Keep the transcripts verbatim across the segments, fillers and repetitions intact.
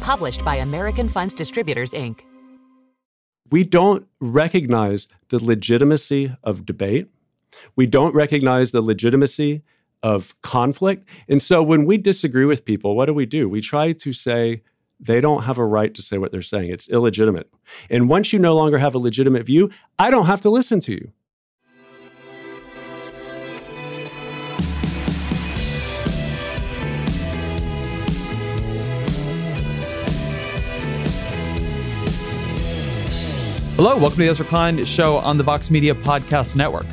Published by American Funds Distributors, Incorporated. We don't recognize the legitimacy of debate. We don't recognize the legitimacy of conflict. And so when we disagree with people, what do we do? We try to say they don't have a right to say what they're saying. It's illegitimate. And once you no longer have a legitimate view, I don't have to listen to you. Hello, welcome to the Ezra Klein Show on the Vox Media Podcast Network.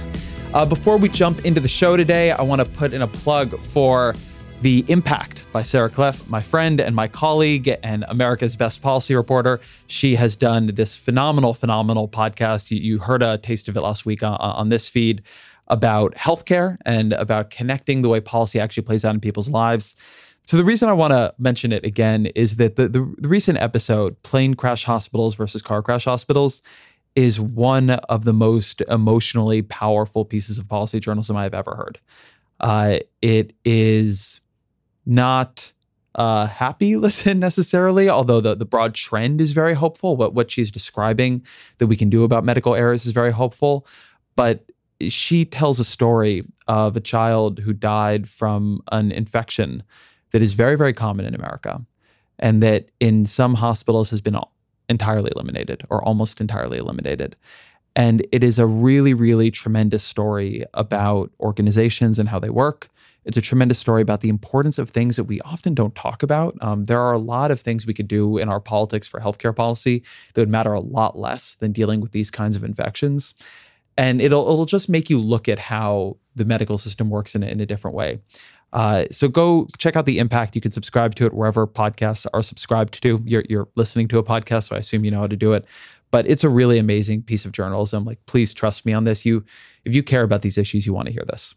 Uh, before we jump into the show today, I want to put in a plug for The Impact by Sarah Kliff, my friend and my colleague and America's best policy reporter. She has done this phenomenal, phenomenal podcast. You, you heard a taste of it last week on, on this feed about healthcare and about connecting the way policy actually plays out in people's lives. So the reason I want to mention it again is that the, the recent episode, Plane Crash Hospitals versus Car Crash Hospitals, is one of the most emotionally powerful pieces of policy journalism I've ever heard. Uh, it is not a happy listen necessarily, although the, the broad trend is very hopeful. What, what she's describing that we can do about medical errors is very hopeful. But she tells a story of a child who died from an infection that is very, very common in America, and that in some hospitals has been entirely eliminated or almost entirely eliminated. And it is a really, really tremendous story about organizations and how they work. It's a tremendous story about the importance of things that we often don't talk about. Um, there are a lot of things we could do in our politics for healthcare policy that would matter a lot less than dealing with these kinds of infections. And it'll, it'll just make you look at how the medical system works in a, in a different way. Uh, so go check out The Impact. You can subscribe to it wherever podcasts are subscribed to. You're, you're listening to a podcast, so I assume you know how to do it. But it's a really amazing piece of journalism. Like, please trust me on this. You, if you care about these issues, you want to hear this.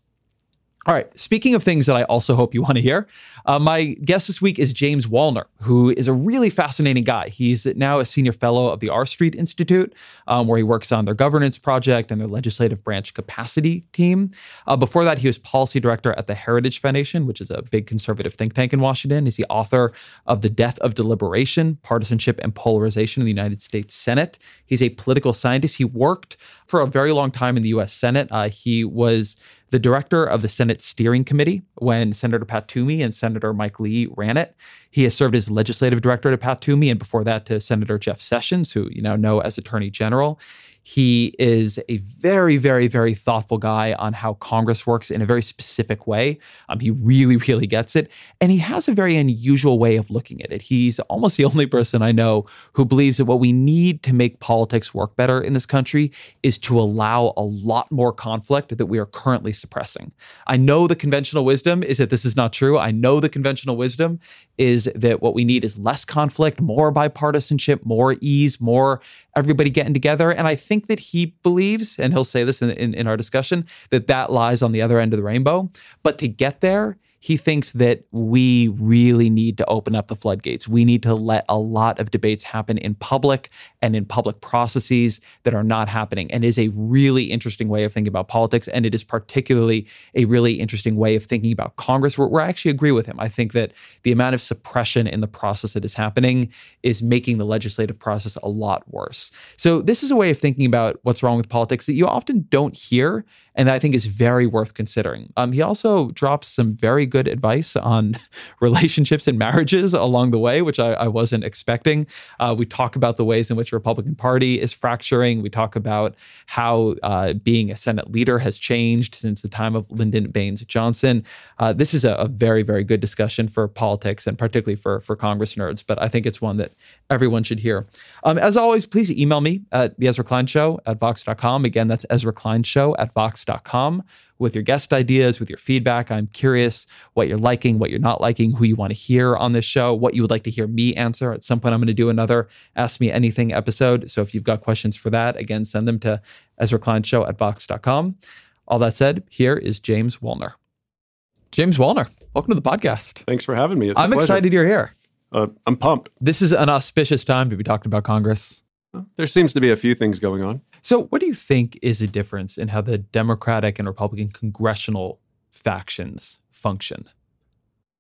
All right. Speaking of things that I also hope you want to hear, uh, my guest this week is James Wallner, who is a really fascinating guy. He's now a senior fellow of the R Street Institute, um, where he works on their governance project and their legislative branch capacity team. Uh, before that, he was policy director at the Heritage Foundation, which is a big conservative think tank in Washington. He's the author of The Death of Deliberation, Partisanship and Polarization in the United States Senate. He's a political scientist. He worked for a very long time in the U S Senate. Uh, he was the director of the Senate Steering Committee when Senator Pat Toomey and Senator Mike Lee ran it. He has served as legislative director to Pat Toomey and before that to Senator Jeff Sessions, who you now know as Attorney General. He is a very, very, very thoughtful guy on how Congress works in a very specific way. Um, he really, really gets it. And he has a very unusual way of looking at it. He's almost the only person I know who believes that what we need to make politics work better in this country is to allow a lot more conflict that we are currently suppressing. I know the conventional wisdom is that this is not true. I know the conventional wisdom is that what we need is less conflict, more bipartisanship, more ease, more everybody getting together. And I think think that he believes, and he'll say this in, in, in our discussion, that that lies on the other end of the rainbow. But to get there, he thinks that we really need to open up the floodgates. We need to let a lot of debates happen in public and in public processes that are not happening. And is a really interesting way of thinking about politics. And it is particularly a really interesting way of thinking about Congress, where, where I actually agree with him. I think that the amount of suppression in the process that is happening is making the legislative process a lot worse. So this is a way of thinking about what's wrong with politics that you often don't hear And I think is very worth considering. Um, he also drops some very good advice on relationships and marriages along the way, which I, I wasn't expecting. Uh, we talk about the ways in which the Republican Party is fracturing. We talk about how uh, being a Senate leader has changed since the time of Lyndon Baines Johnson. Uh, this is a, a very, very good discussion for politics and particularly for, for Congress nerds, but I think it's one that everyone should hear. Um, as always, please email me at the Ezra Klein Show at Vox dot com. Again, that's Ezra Klein Show at Vox dot com with your guest ideas, with your feedback. I'm curious what you're liking, what you're not liking, who you want to hear on this show, what you would like to hear me answer. At some point, I'm going to do another Ask Me Anything episode. So if you've got questions for that, again, send them to EzraKleinShow at Vox dot com. All that said, here is James Wallner. James Wallner, welcome to the podcast. Thanks for having me. It's I'm a excited you're here. Uh, I'm pumped. This is an auspicious time to be talking about Congress. There seems to be a few things going on. So what do you think is the difference in how the Democratic and Republican congressional factions function?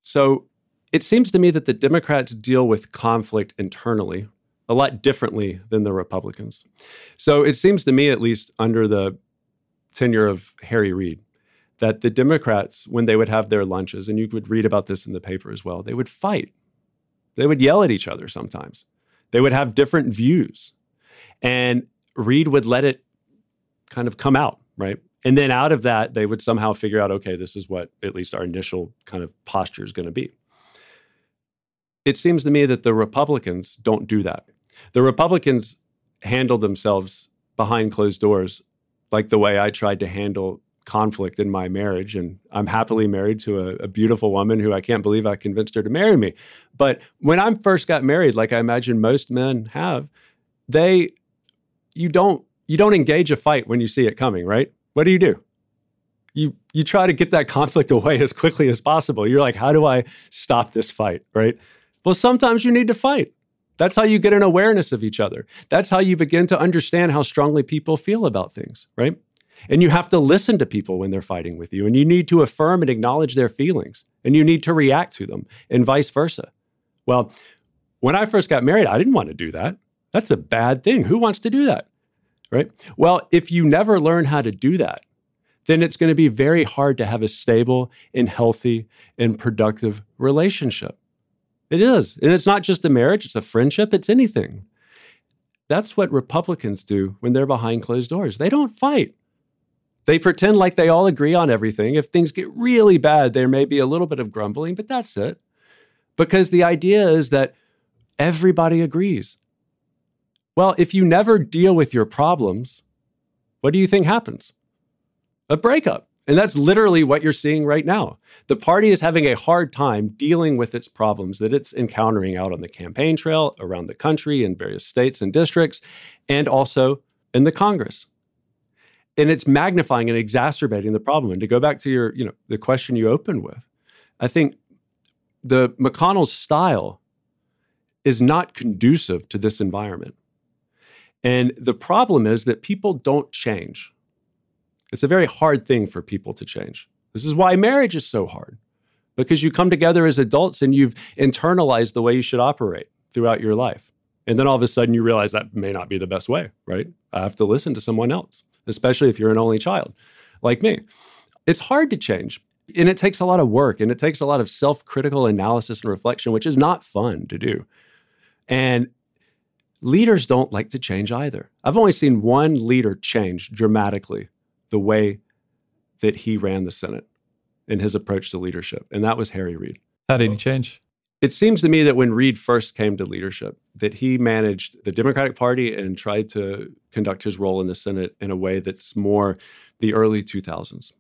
So it seems to me that the Democrats deal with conflict internally a lot differently than the Republicans. So it seems to me, at least under the tenure of Harry Reid, that the Democrats, when they would have their lunches, and you would read about this in the paper as well, they would fight. They would yell at each other sometimes. They would have different views. And Reid would let it kind of come out, right? And then out of that, they would somehow figure out, okay, this is what at least our initial kind of posture is going to be. It seems to me that the Republicans don't do that. The Republicans handle themselves behind closed doors, like the way I tried to handle conflict in my marriage. And I'm happily married to a, a beautiful woman who I can't believe I convinced her to marry me. But when I first got married, like I imagine most men have, they... You don't you don't engage a fight when you see it coming, right? What do you do? You you try to get that conflict away as quickly as possible. You're like, how do I stop this fight, right? Well, sometimes you need to fight. That's how you get an awareness of each other. That's how you begin to understand how strongly people feel about things, right? And you have to listen to people when they're fighting with you, and you need to affirm and acknowledge their feelings, and you need to react to them, and vice versa. Well, when I first got married, I didn't want to do that. That's a bad thing. Who wants to do that, right? Well, if you never learn how to do that, then it's going to be very hard to have a stable and healthy and productive relationship. It is. And it's not just a marriage. It's a friendship. It's anything. That's what Republicans do when they're behind closed doors. They don't fight. They pretend like they all agree on everything. If things get really bad, there may be a little bit of grumbling, but that's it. Because the idea is that everybody agrees. Well, if you never deal with your problems, what do you think happens? A breakup. And that's literally what you're seeing right now. The party is having a hard time dealing with its problems that it's encountering out on the campaign trail, around the country, in various states and districts, and also in the Congress. And it's magnifying and exacerbating the problem. And to go back to your, you know, the question you opened with, I think the McConnell's style is not conducive to this environment. And the problem is that people don't change. It's a very hard thing for people to change. This is why marriage is so hard, because you come together as adults and you've internalized the way you should operate throughout your life. And then all of a sudden you realize that may not be the best way, right? I have to listen to someone else, especially if you're an only child like me. It's hard to change, and it takes a lot of work, and it takes a lot of self-critical analysis and reflection, which is not fun to do. And leaders don't like to change either. I've only seen one leader change dramatically the way that he ran the Senate in his approach to leadership, and that was Harry Reid. How did he change? It seems to me that when Reid first came to leadership, that he managed the Democratic Party and tried to conduct his role in the Senate in a way that's more the early two thousands,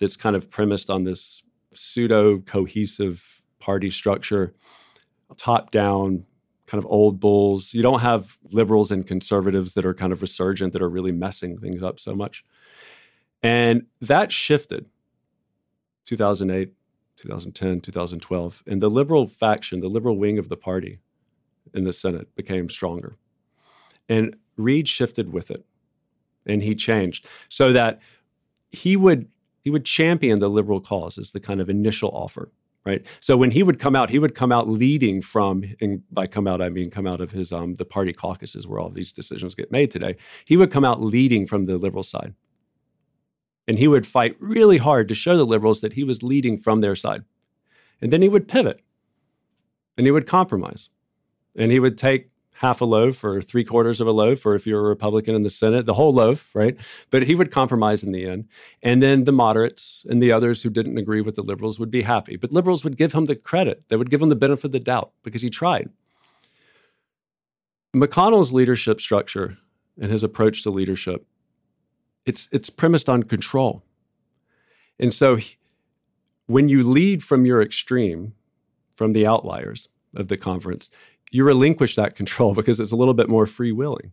that's kind of premised on this pseudo-cohesive party structure, top-down, kind of old bulls. You don't have liberals and conservatives that are kind of resurgent, that are really messing things up so much. And that shifted two thousand eight, two thousand ten, two thousand twelve. And the liberal faction, the liberal wing of the party in the Senate became stronger. And Reid shifted with it. And he changed so that he would, he would champion the liberal cause as the kind of initial offer. Right. So when he would come out, he would come out leading from, and by come out, I mean come out of his, um, the party caucuses where all these decisions get made today. He would come out leading from the liberal side. and he would fight really hard to show the liberals that he was leading from their side. And then he would pivot, and he would compromise, and he would take half a loaf or three quarters of a loaf, or if you're a Republican in the Senate, the whole loaf, right? But he would compromise in the end. And then the moderates and the others who didn't agree with the liberals would be happy. But liberals would give him the credit. They would give him the benefit of the doubt because he tried. McConnell's leadership structure and his approach to leadership, it's, it's premised on control. And so he, when you lead from your extreme, from the outliers of the conference, you relinquish that control because it's a little bit more free-willing.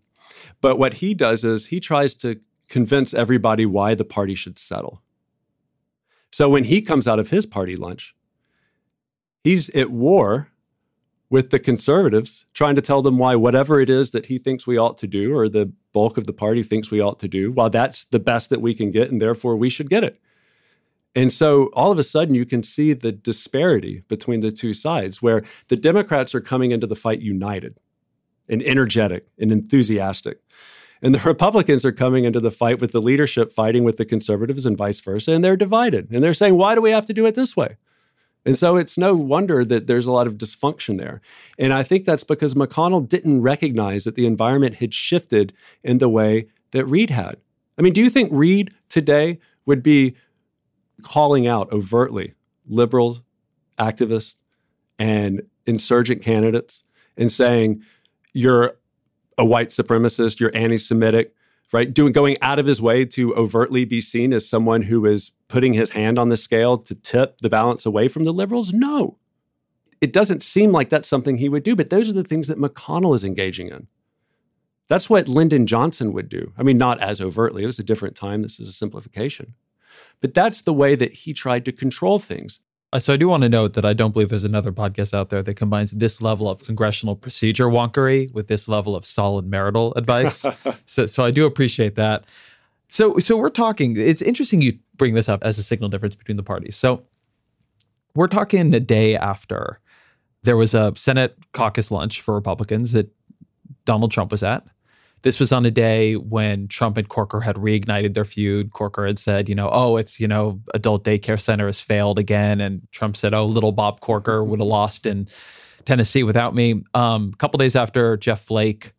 But what he does is he tries to convince everybody why the party should settle. So when he comes out of his party lunch, he's at war with the conservatives, trying to tell them why whatever it is that he thinks we ought to do, or the bulk of the party thinks we ought to do, well, that's the best that we can get, and therefore we should get it. And so all of a sudden, you can see the disparity between the two sides, where the Democrats are coming into the fight united and energetic and enthusiastic. And the Republicans are coming into the fight with the leadership fighting with the conservatives and vice versa, and they're divided. And they're saying, why do we have to do it this way? And so it's no wonder that there's a lot of dysfunction there. And I think that's because McConnell didn't recognize that the environment had shifted in the way that Reid had. I mean, do you think Reid today would be calling out overtly liberal activists and insurgent candidates and saying, you're a white supremacist, you're anti-Semitic, right? Doing, going out of his way to overtly be seen as someone who is putting his hand on the scale to tip the balance away from the liberals? No. It doesn't seem like that's something he would do, but those are the things that McConnell is engaging in. That's what Lyndon Johnson would do. I mean, not as overtly. It was a different time. This is a simplification. But that's the way that he tried to control things. So I do want to note that I don't believe there's another podcast out there that combines this level of congressional procedure wonkery with this level of solid marital advice. so, so I do appreciate that. So, so we're talking, it's interesting you bring this up as a signal difference between the parties. So we're talking a day after there was a Senate caucus lunch for Republicans that Donald Trump was at. This was on a day when Trump and Corker had reignited their feud. Corker had said, you know, oh, it's, you know, adult daycare center has failed again. And Trump said, oh, little Bob Corker would have lost in Tennessee without me. Um, a couple days after, Jeff Flake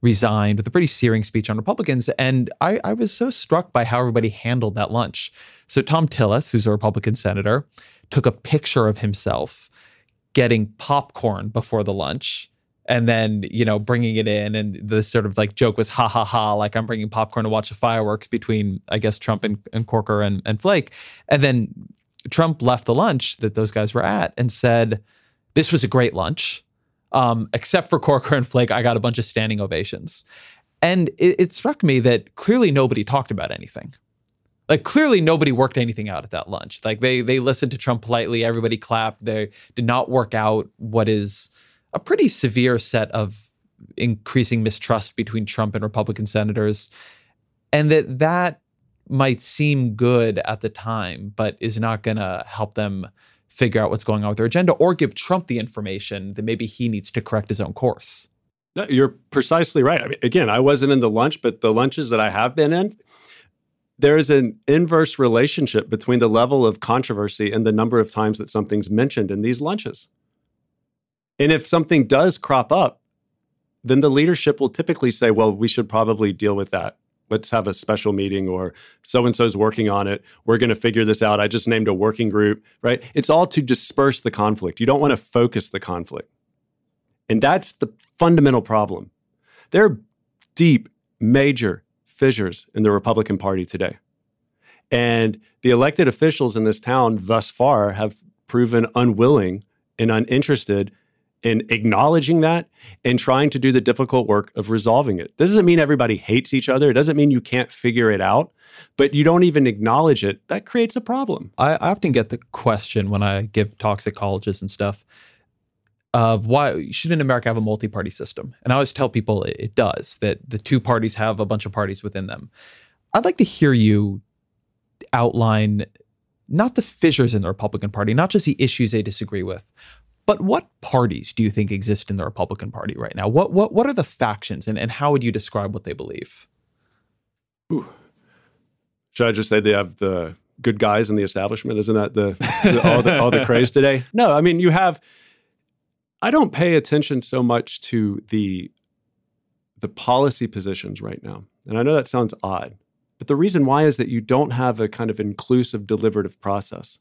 resigned with a pretty searing speech on Republicans. And I, I was so struck by how everybody handled that lunch. So Tom Tillis, who's a Republican senator, took a picture of himself getting popcorn before the lunch. And then, you know, bringing it in, and the sort of like joke was, ha, ha, ha, like I'm bringing popcorn to watch the fireworks between, I guess, Trump and, and Corker and, and Flake. And then Trump left the lunch that those guys were at and said, this was a great lunch, um, except for Corker and Flake. I got a bunch of standing ovations. And it, it struck me that clearly nobody talked about anything. Like, clearly nobody worked anything out at that lunch. Like, they they listened to Trump politely. Everybody clapped. They did not work out what is a pretty severe set of increasing mistrust between Trump and Republican senators, and that that might seem good at the time, but is not going to help them figure out what's going on with their agenda or give Trump the information that maybe he needs to correct his own course. No, you're precisely right. I mean, again, I wasn't in the lunch, but the lunches that I have been in, there is an inverse relationship between the level of controversy and the number of times that something's mentioned in these lunches. And if something does crop up, then the leadership will typically say, well, we should probably deal with that. Let's have a special meeting, or so-and-so's working on it. We're going to figure this out. I just named a working group, right? It's all to disperse the conflict. You don't want to focus the conflict. And that's the fundamental problem. There are deep, major fissures in the Republican Party today. And the elected officials in this town thus far have proven unwilling and uninterested in acknowledging that and trying to do the difficult work of resolving it. This doesn't mean everybody hates each other. It doesn't mean you can't figure it out, but you don't even acknowledge it. That creates a problem. I, I often get the question when I give talks at colleges and stuff of why shouldn't America have a multi-party system? And I always tell people it, it does, that the two parties have a bunch of parties within them. I'd like to hear you outline not the fissures in the Republican Party, not just the issues they disagree with, but what parties do you think exist in the Republican Party right now? What what what are the factions, and, and how would you describe what they believe? Ooh. Should I just say they have the good guys in the establishment? Isn't that the, the, all, the all the craze today? No, I mean, you have, I don't pay attention so much to the the policy positions right now. And I know that sounds odd, but the reason why is that you don't have a kind of inclusive deliberative process.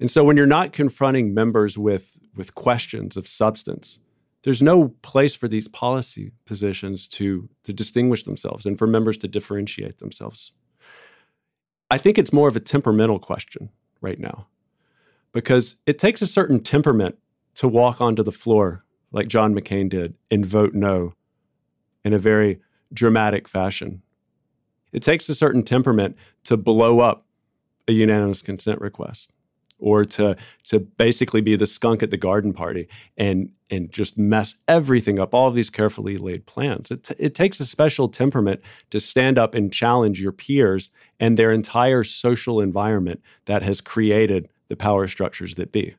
And so when you're not confronting members with, with questions of substance, there's no place for these policy positions to, to distinguish themselves and for members to differentiate themselves. I think it's more of a temperamental question right now, because it takes a certain temperament to walk onto the floor like John McCain did and vote no in a very dramatic fashion. It takes a certain temperament to blow up a unanimous consent request, or to to basically be the skunk at the garden party and and just mess everything up, all of these carefully laid plans. It, t- it takes a special temperament to stand up and challenge your peers and their entire social environment that has created the power structures that be.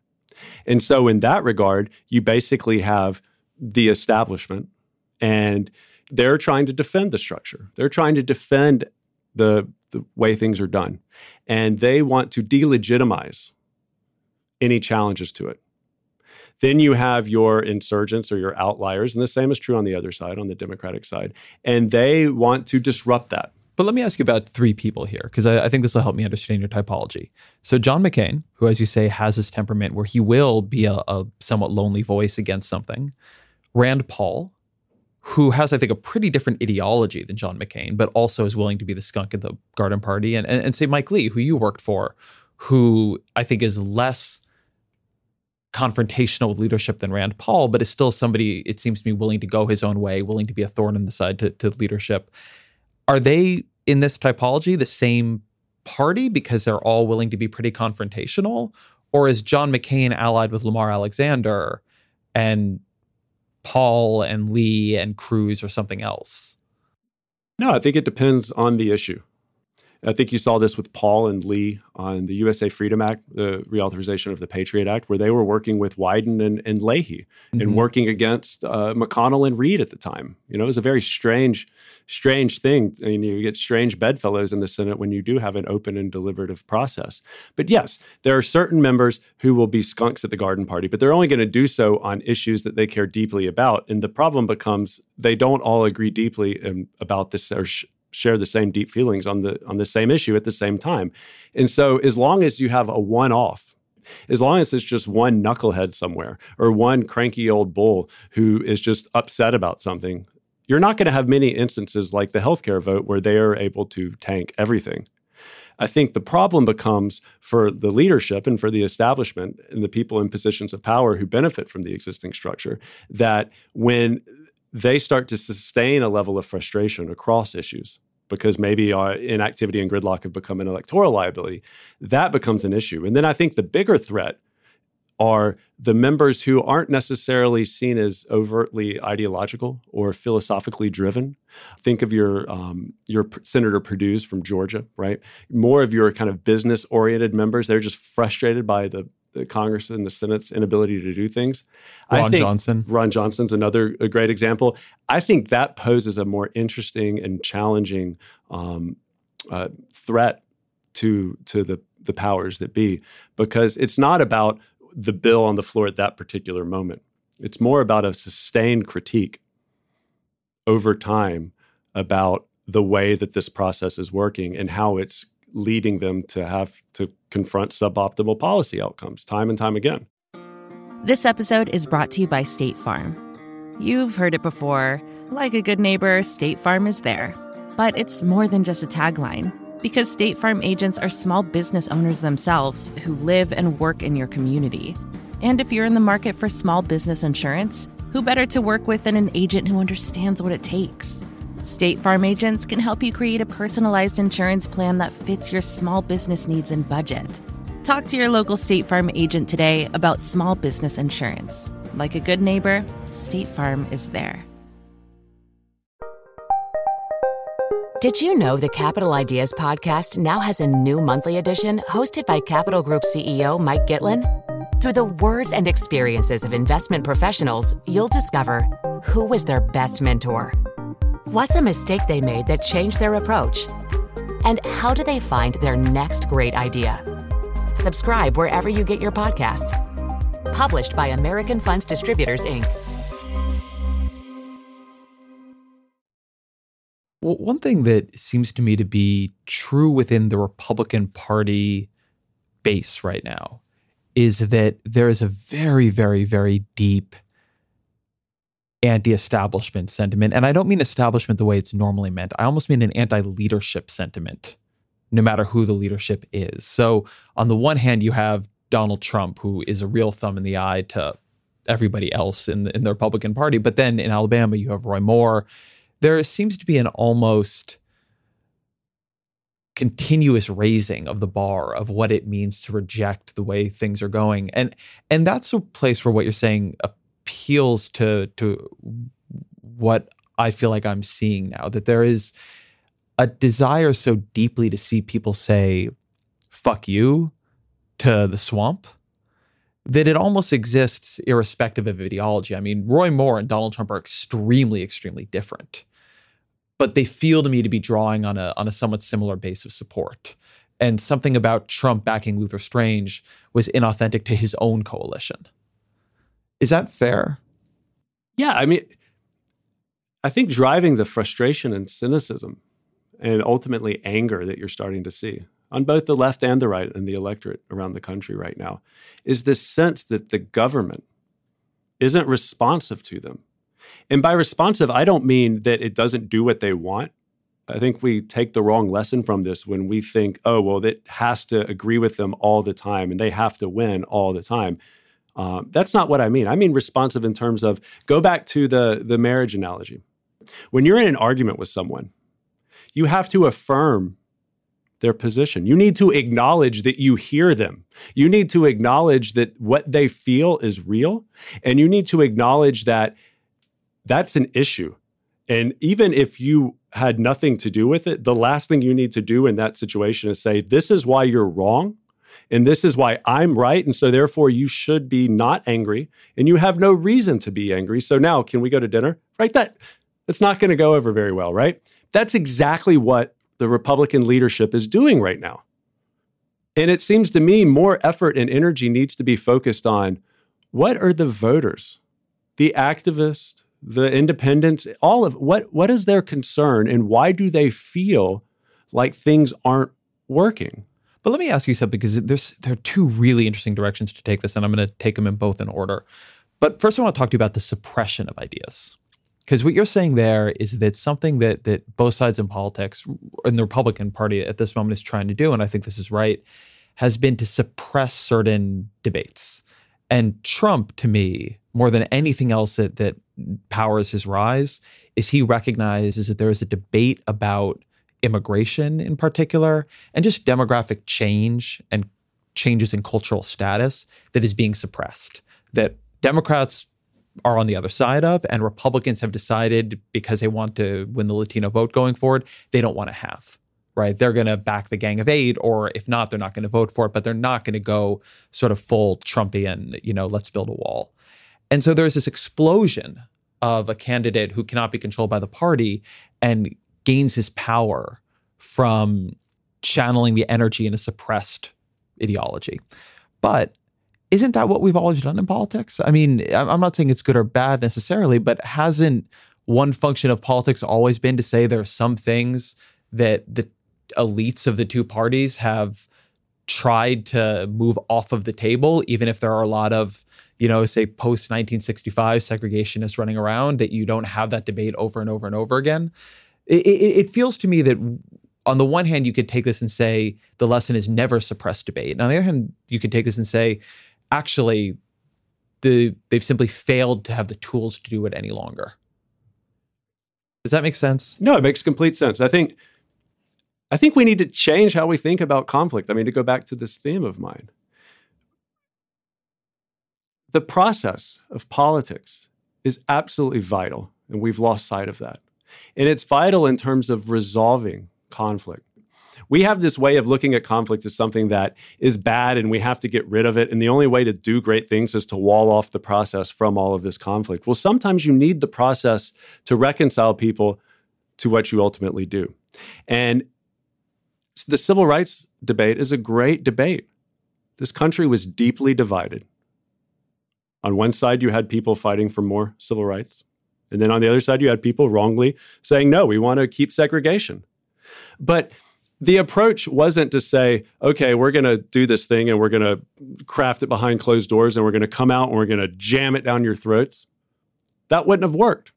And so in that regard, you basically have the establishment, and they're trying to defend the structure. They're trying to defend the, the way things are done. And they want to delegitimize any challenges to it. Then you have your insurgents or your outliers, and the same is true on the other side, on the Democratic side, and they want to disrupt that. But let me ask you about three people here, because I, I think this will help me understand your typology. So John McCain, who, as you say, has this temperament where he will be a, a somewhat lonely voice against something. Rand Paul, who has, I think, a pretty different ideology than John McCain, but also is willing to be the skunk at the garden party. And, and, and say Mike Lee, who you worked for, who I think is less confrontational with leadership than Rand Paul, but is still somebody, it seems to me, willing to go his own way, willing to be a thorn in the side to, to leadership. Are they, in this typology, the same party because they're all willing to be pretty confrontational? Or is John McCain allied with Lamar Alexander and Paul and Lee and Cruz or something else? No, I think it depends on the issue. I think you saw this with Paul and Lee on the U S A Freedom Act, the reauthorization of the Patriot Act, where they were working with Wyden and, and Leahy, mm-hmm. and working against uh, McConnell and Reid at the time. You know, it was a very strange, strange thing. I mean, you get strange bedfellows in the Senate when you do have an open and deliberative process. But yes, there are certain members who will be skunks at the garden party, but they're only going to do so on issues that they care deeply about. And the problem becomes they don't all agree deeply um, about this or sh- share the same deep feelings on the on the same issue at the same time. And so as long as you have a one-off, as long as it's just one knucklehead somewhere or one cranky old bull who is just upset about something, you're not going to have many instances like the healthcare vote where they are able to tank everything. I think the problem becomes for the leadership and for the establishment and the people in positions of power who benefit from the existing structure, that when they start to sustain a level of frustration across issues, because maybe our inactivity and gridlock have become an electoral liability, that becomes an issue. And then I think the bigger threat are the members who aren't necessarily seen as overtly ideological or philosophically driven. Think of your um, your Senator Purdue's from Georgia, right? More of your kind of business-oriented members, they're just frustrated by the the Congress and the Senate's inability to do things. Ron I think Johnson. Ron Johnson's another a great example. I think that poses a more interesting and challenging um, uh, threat to to the, the powers that be, because it's not about the bill on the floor at that particular moment. It's more about a sustained critique over time about the way that this process is working and how it's leading them to have to confront suboptimal policy outcomes time and time again. This episode is brought to you by State Farm. You've heard it before. Like a good neighbor, State Farm is there. But it's more than just a tagline, because State Farm agents are small business owners themselves who live and work in your community. And if you're in the market for small business insurance, who better to work with than an agent who understands what it takes? State Farm agents can help you create a personalized insurance plan that fits your small business needs and budget. Talk to your local State Farm agent today about small business insurance. Like a good neighbor, State Farm is there. Did you know the Capital Ideas podcast now has a new monthly edition hosted by Capital Group C E O Mike Gitlin? Through the words and experiences of investment professionals, you'll discover who was their best mentor, what's a mistake they made that changed their approach, And how do they find their next great idea? Subscribe wherever you get your podcasts. Published by American Funds Distributors, Incorporated. Well, one thing that seems to me to be true within the Republican Party base right now is that there is a very, very, very deep anti-establishment sentiment. And I don't mean establishment the way it's normally meant. I almost mean an anti-leadership sentiment, no matter who the leadership is. So on the one hand, you have Donald Trump, who is a real thumb in the eye to everybody else in the, in the Republican Party. But then in Alabama, you have Roy Moore. There seems to be an almost continuous raising of the bar of what it means to reject the way things are going. And and that's a place where what you're saying appeals to to what I feel like I'm seeing now, that there is a desire so deeply to see people say, fuck you, to the swamp, that it almost exists irrespective of ideology. I mean, Roy Moore and Donald Trump are extremely, extremely different, but they feel to me to be drawing on a on a somewhat similar base of support. And something about Trump backing Luther Strange was inauthentic to his own coalition. Is that fair? Yeah, I mean, I think driving the frustration and cynicism and ultimately anger that you're starting to see on both the left and the right and the electorate around the country right now is this sense that the government isn't responsive to them. And by responsive, I don't mean that it doesn't do what they want. I think we take the wrong lesson from this when we think, oh, well, it has to agree with them all the time and they have to win all the time. Um, that's not what I mean. I mean responsive in terms of, go back to the, the marriage analogy. When you're in an argument with someone, you have to affirm their position. You need to acknowledge that you hear them. You need to acknowledge that what they feel is real. And you need to acknowledge that that's an issue. And even if you had nothing to do with it, the last thing you need to do in that situation is say, this is why you're wrong. And this is why I'm right. And so therefore you should be not angry and you have no reason to be angry. So now can we go to dinner? Right? That, that's not going to go over very well, right? That's exactly what the Republican leadership is doing right now. And it seems to me more effort and energy needs to be focused on what are the voters, the activists, the independents, all of what, what is their concern and why do they feel like things aren't working? But let me ask you something, because there's there are two really interesting directions to take this, and I'm going to take them in both in order. But first, I want to talk to you about the suppression of ideas. Because what you're saying there is that something that that both sides in politics, in the Republican Party at this moment, is trying to do, and I think this is right, has been to suppress certain debates. And Trump, to me, more than anything else that, that powers his rise, is he recognizes that there is a debate about immigration in particular, and just demographic change and changes in cultural status that is being suppressed, that Democrats are on the other side of, and Republicans have decided, because they want to win the Latino vote going forward, they don't want to have, right? They're going to back the Gang of Eight, or if not, they're not going to vote for it, but they're not going to go sort of full Trumpian, you know, let's build a wall. And so there's this explosion of a candidate who cannot be controlled by the party and gains his power from channeling the energy in a suppressed ideology. But isn't that what we've always done in politics? I mean, I'm not saying it's good or bad necessarily, but hasn't one function of politics always been to say there are some things that the elites of the two parties have tried to move off of the table, even if there are a lot of, you know, say post-nineteen sixty-five segregationists running around, that you don't have that debate over and over and over again? It, it, it feels to me that on the one hand, you could take this and say the lesson is never suppress debate. And on the other hand, you could take this and say, actually, the they've simply failed to have the tools to do it any longer. Does that make sense? No, it makes complete sense. I think I think we need to change how we think about conflict. I mean, to go back to this theme of mine, the process of politics is absolutely vital, and we've lost sight of that. And it's vital in terms of resolving conflict. We have this way of looking at conflict as something that is bad and we have to get rid of it. And the only way to do great things is to wall off the process from all of this conflict. Well, sometimes you need the process to reconcile people to what you ultimately do. And the civil rights debate is a great debate. This country was deeply divided. On one side, you had people fighting for more civil rights. And then on the other side, you had people wrongly saying, no, we want to keep segregation. But the approach wasn't to say, okay, we're going to do this thing and we're going to craft it behind closed doors and we're going to come out and we're going to jam it down your throats. That wouldn't have worked.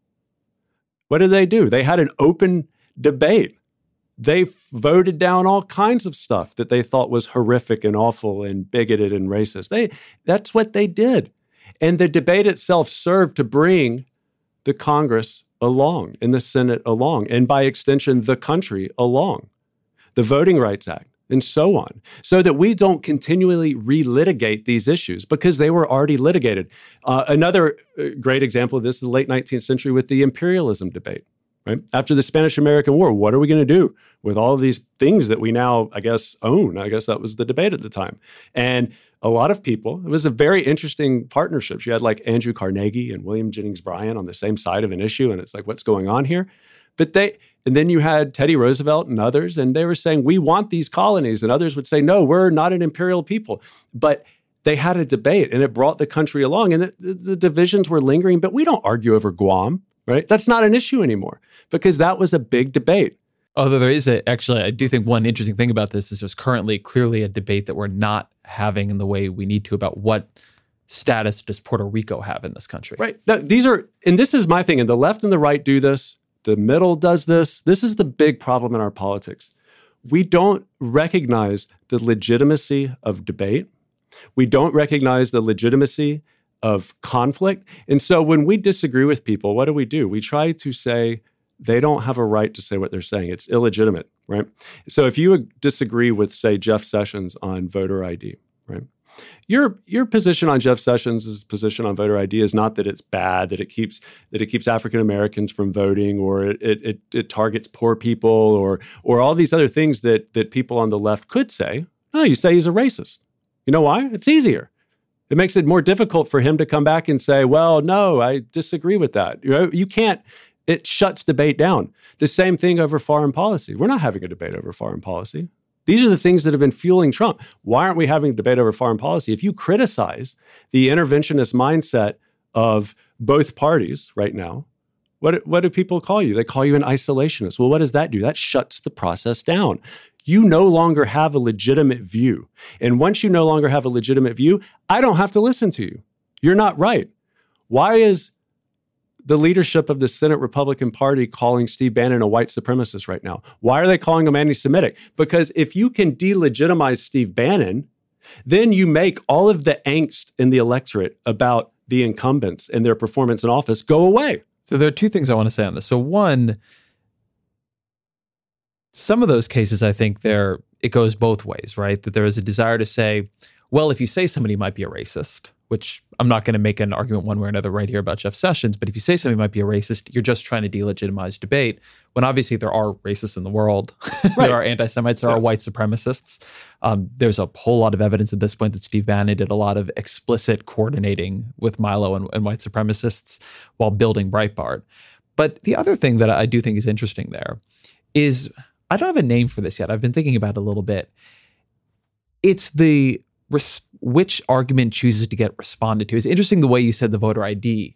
What did they do? They had an open debate. They voted down all kinds of stuff that they thought was horrific and awful and bigoted and racist. They, that's what they did. And the debate itself served to bring the Congress along and the Senate along, and by extension, the country along, the Voting Rights Act, and so on, so that we don't continually relitigate these issues because they were already litigated. Uh, another great example of this is the late nineteenth century with the imperialism debate. Right? After the Spanish-American War, what are we going to do with all of these things that we now, I guess, own? I guess that was the debate at the time. And a lot of people, it was a very interesting partnership. You had like Andrew Carnegie and William Jennings Bryan on the same side of an issue, and it's like, what's going on here? But they, and then you had Teddy Roosevelt and others, and they were saying, we want these colonies. And others would say, no, we're not an imperial people. But they had a debate, and it brought the country along. And the, the divisions were lingering, but we don't argue over Guam. Right? That's not an issue anymore because that was a big debate. Although there is a, actually, I do think one interesting thing about this is there's currently clearly a debate that we're not having in the way we need to about what status does Puerto Rico have in this country. Right. Now, these are, and this is my thing, and the left and the right do this. The middle does this. This is the big problem in our politics. We don't recognize the legitimacy of debate. We don't recognize the legitimacy of conflict. And so when we disagree with people, what do we do? We try to say they don't have a right to say what they're saying. It's illegitimate, right? So if you disagree with, say, Jeff Sessions on voter I D, right? Your your position on Jeff Sessions' position on voter I D is not that it's bad, that it keeps that it keeps African Americans from voting, or it it it targets poor people, or or all these other things that that people on the left could say. No, you say he's a racist. You know why? It's easier. It makes it more difficult for him to come back and say, well, no, I disagree with that. You know, you can't, it shuts debate down. The same thing over foreign policy. We're not having a debate over foreign policy. These are the things that have been fueling Trump. Why aren't we having a debate over foreign policy? If you criticize the interventionist mindset of both parties right now, what, what do people call you? They call you an isolationist. Well, what does that do? That shuts the process down. You no longer have a legitimate view. And once you no longer have a legitimate view, I don't have to listen to you. You're not right. Why is the leadership of the Senate Republican Party calling Steve Bannon a white supremacist right now? Why are they calling him anti-Semitic? Because if you can delegitimize Steve Bannon, then you make all of the angst in the electorate about the incumbents and their performance in office go away. So there are two things I want to say on this. So one, some of those cases, I think there it goes both ways, right? That there is a desire to say, well, if you say somebody might be a racist, which I'm not going to make an argument one way or another right here about Jeff Sessions, but if you say somebody might be a racist, you're just trying to delegitimize debate, when obviously there are racists in the world. Right. There are anti-Semites, there yeah. are white supremacists. Um, there's a whole lot of evidence at this point that Steve Bannon did a lot of explicit coordinating with Milo and, and white supremacists while building Breitbart. But the other thing that I do think is interesting there is, I don't have a name for this yet. I've been thinking about it a little bit. It's the res- which argument chooses to get responded to. It's interesting the way you said the voter I D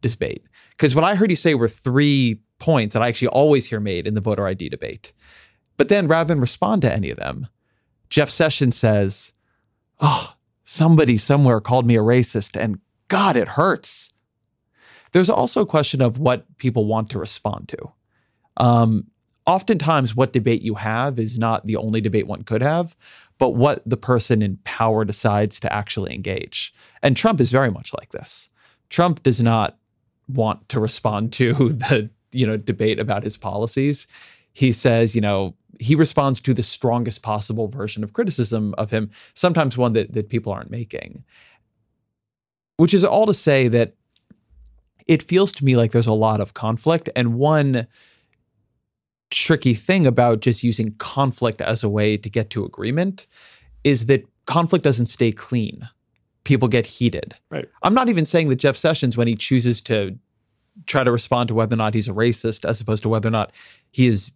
debate, because what I heard you say were three points that I actually always hear made in the voter I D debate. But then rather than respond to any of them, Jeff Sessions says, oh, somebody somewhere called me a racist and God, it hurts. There's also a question of what people want to respond to. Um, Oftentimes, what debate you have is not the only debate one could have, but what the person in power decides to actually engage. And Trump is very much like this. Trump does not want to respond to the, you know, debate about his policies. He says, you know, he responds to the strongest possible version of criticism of him, sometimes one that, that people aren't making. Which is all to say that it feels to me like there's a lot of conflict, and one tricky thing about just using conflict as a way to get to agreement is that conflict doesn't stay clean. People get heated. Right. I'm not even saying that Jeff Sessions, when he chooses to try to respond to whether or not he's a racist as opposed to whether or not he is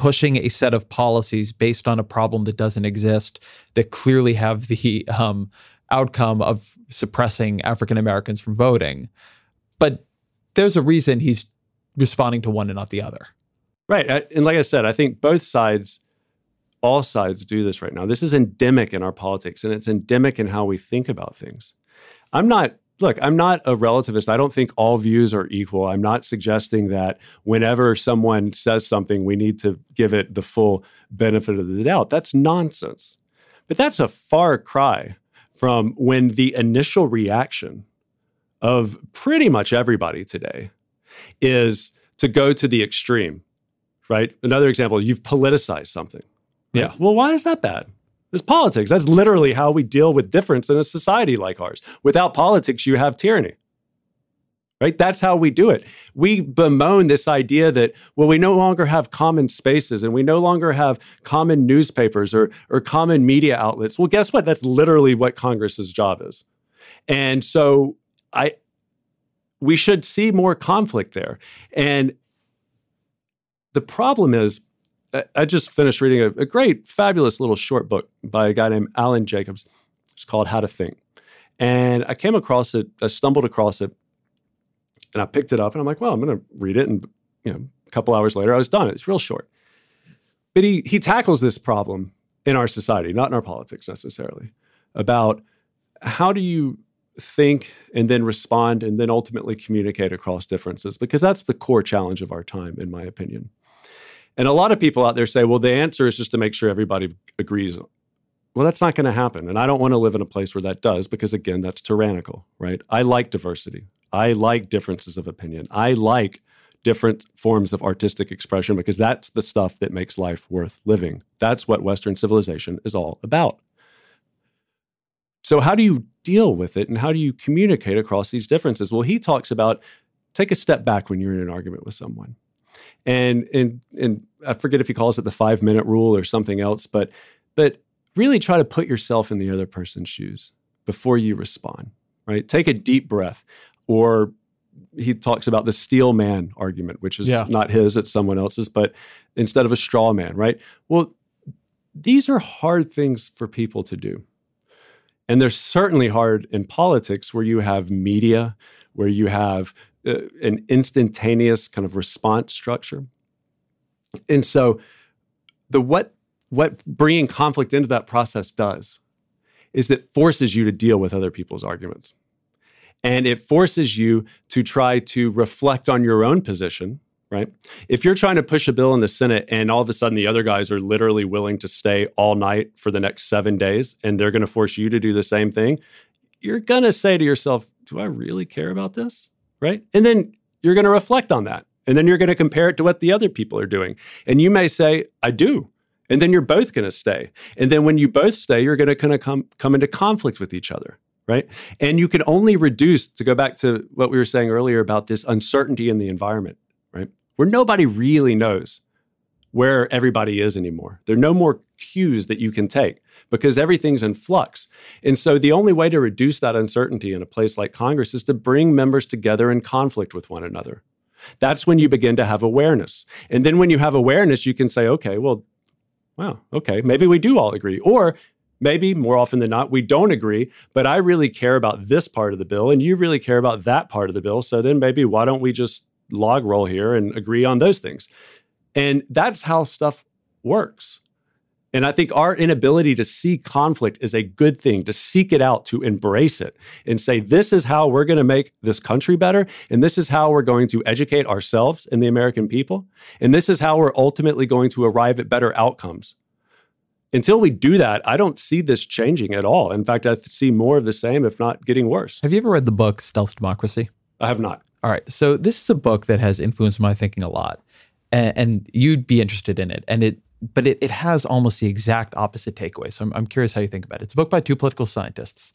pushing a set of policies based on a problem that doesn't exist, that clearly have the um, outcome of suppressing African Americans from voting. But there's a reason he's responding to one and not the other. Right. I, and like I said, I think both sides, all sides do this right now. This is endemic in our politics, and it's endemic in how we think about things. I'm not, look, I'm not a relativist. I don't think all views are equal. I'm not suggesting that whenever someone says something, we need to give it the full benefit of the doubt. That's nonsense. But that's a far cry from when the initial reaction of pretty much everybody today is to go to the extreme, right? Another example, you've politicized something. Right? Yeah. Well, why is that bad? It's politics. That's literally how we deal with difference in a society like ours. Without politics, you have tyranny, right? That's how we do it. We bemoan this idea that, well, we no longer have common spaces and we no longer have common newspapers or, or common media outlets. Well, guess what? That's literally what Congress's job is. And so I, we should see more conflict there. And the problem is, I just finished reading a, a great, fabulous little short book by a guy named Alan Jacobs. It's called How to Think. And I came across it, I stumbled across it, and I picked it up, and I'm like, well, I'm going to read it. And you know, a couple hours later, I was done. It's real short. But he he tackles this problem in our society, not in our politics necessarily, about how do you think and then respond and then ultimately communicate across differences, because that's the core challenge of our time, in my opinion. And a lot of people out there say, well, the answer is just to make sure everybody agrees. Well, that's not going to happen. And I don't want to live in a place where that does, because again, that's tyrannical, right? I like diversity. I like differences of opinion. I like different forms of artistic expression, because that's the stuff that makes life worth living. That's what Western civilization is all about. So how do you deal with it, and how do you communicate across these differences? Well, he talks about take a step back when you're in an argument with someone. And and and I forget if he calls it the five-minute rule or something else, but but really try to put yourself in the other person's shoes before you respond, right? Take a deep breath. Or he talks about the steel man argument, which is yeah. not his, it's someone else's, but instead of a straw man, right? Well, these are hard things for people to do. And they're certainly hard in politics, where you have media, where you have Uh, an instantaneous kind of response structure. And so the what what bringing conflict into that process does is that forces you to deal with other people's arguments. And it forces you to try to reflect on your own position, right? If you're trying to push a bill in the Senate and all of a sudden the other guys are literally willing to stay all night for the next seven days and they're going to force you to do the same thing, you're going to say to yourself, do I really care about this? Right? And then you're going to reflect on that. And then you're going to compare it to what the other people are doing. And you may say, I do. And then you're both going to stay. And then when you both stay, you're going to kind of come, come into conflict with each other, right? And you can only reduce, to go back to what we were saying earlier about this uncertainty in the environment, right? Where nobody really knows where everybody is anymore. There are no more cues that you can take, because everything's in flux. And so the only way to reduce that uncertainty in a place like Congress is to bring members together in conflict with one another. That's when you begin to have awareness. And then when you have awareness, you can say, okay, well, wow, okay, maybe we do all agree. Or maybe more often than not, we don't agree, but I really care about this part of the bill and you really care about that part of the bill. So then maybe why don't we just log roll here and agree on those things? And that's how stuff works. And I think our inability to see conflict is a good thing, to seek it out, to embrace it, and say, this is how we're going to make this country better, and this is how we're going to educate ourselves and the American people, and this is how we're ultimately going to arrive at better outcomes. Until we do that, I don't see this changing at all. In fact, I see more of the same, if not getting worse. Have you ever read the book Stealth Democracy? I have not. All right. So this is a book that has influenced my thinking a lot, and, and you'd be interested in it. And it But it, it has almost the exact opposite takeaway. So I'm, I'm curious how you think about it. It's a book by two political scientists.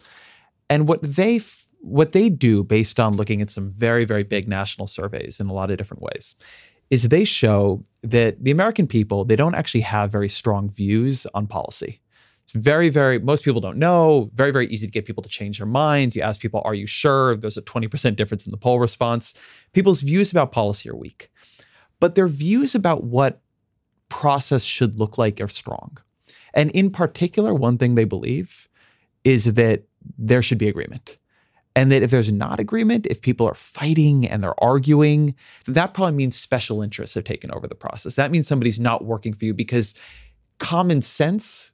And what they what they do, based on looking at some very, very big national surveys in a lot of different ways, is they show that the American people, they don't actually have very strong views on policy. It's very, very, most people don't know, very, very easy to get people to change their minds. You ask people, are you sure? There's a twenty percent difference in the poll response. People's views about policy are weak. But their views about what process should look like are strong. And in particular, one thing they believe is that there should be agreement. And that if there's not agreement, if people are fighting and they're arguing, that probably means special interests have taken over the process. That means somebody's not working for you because common sense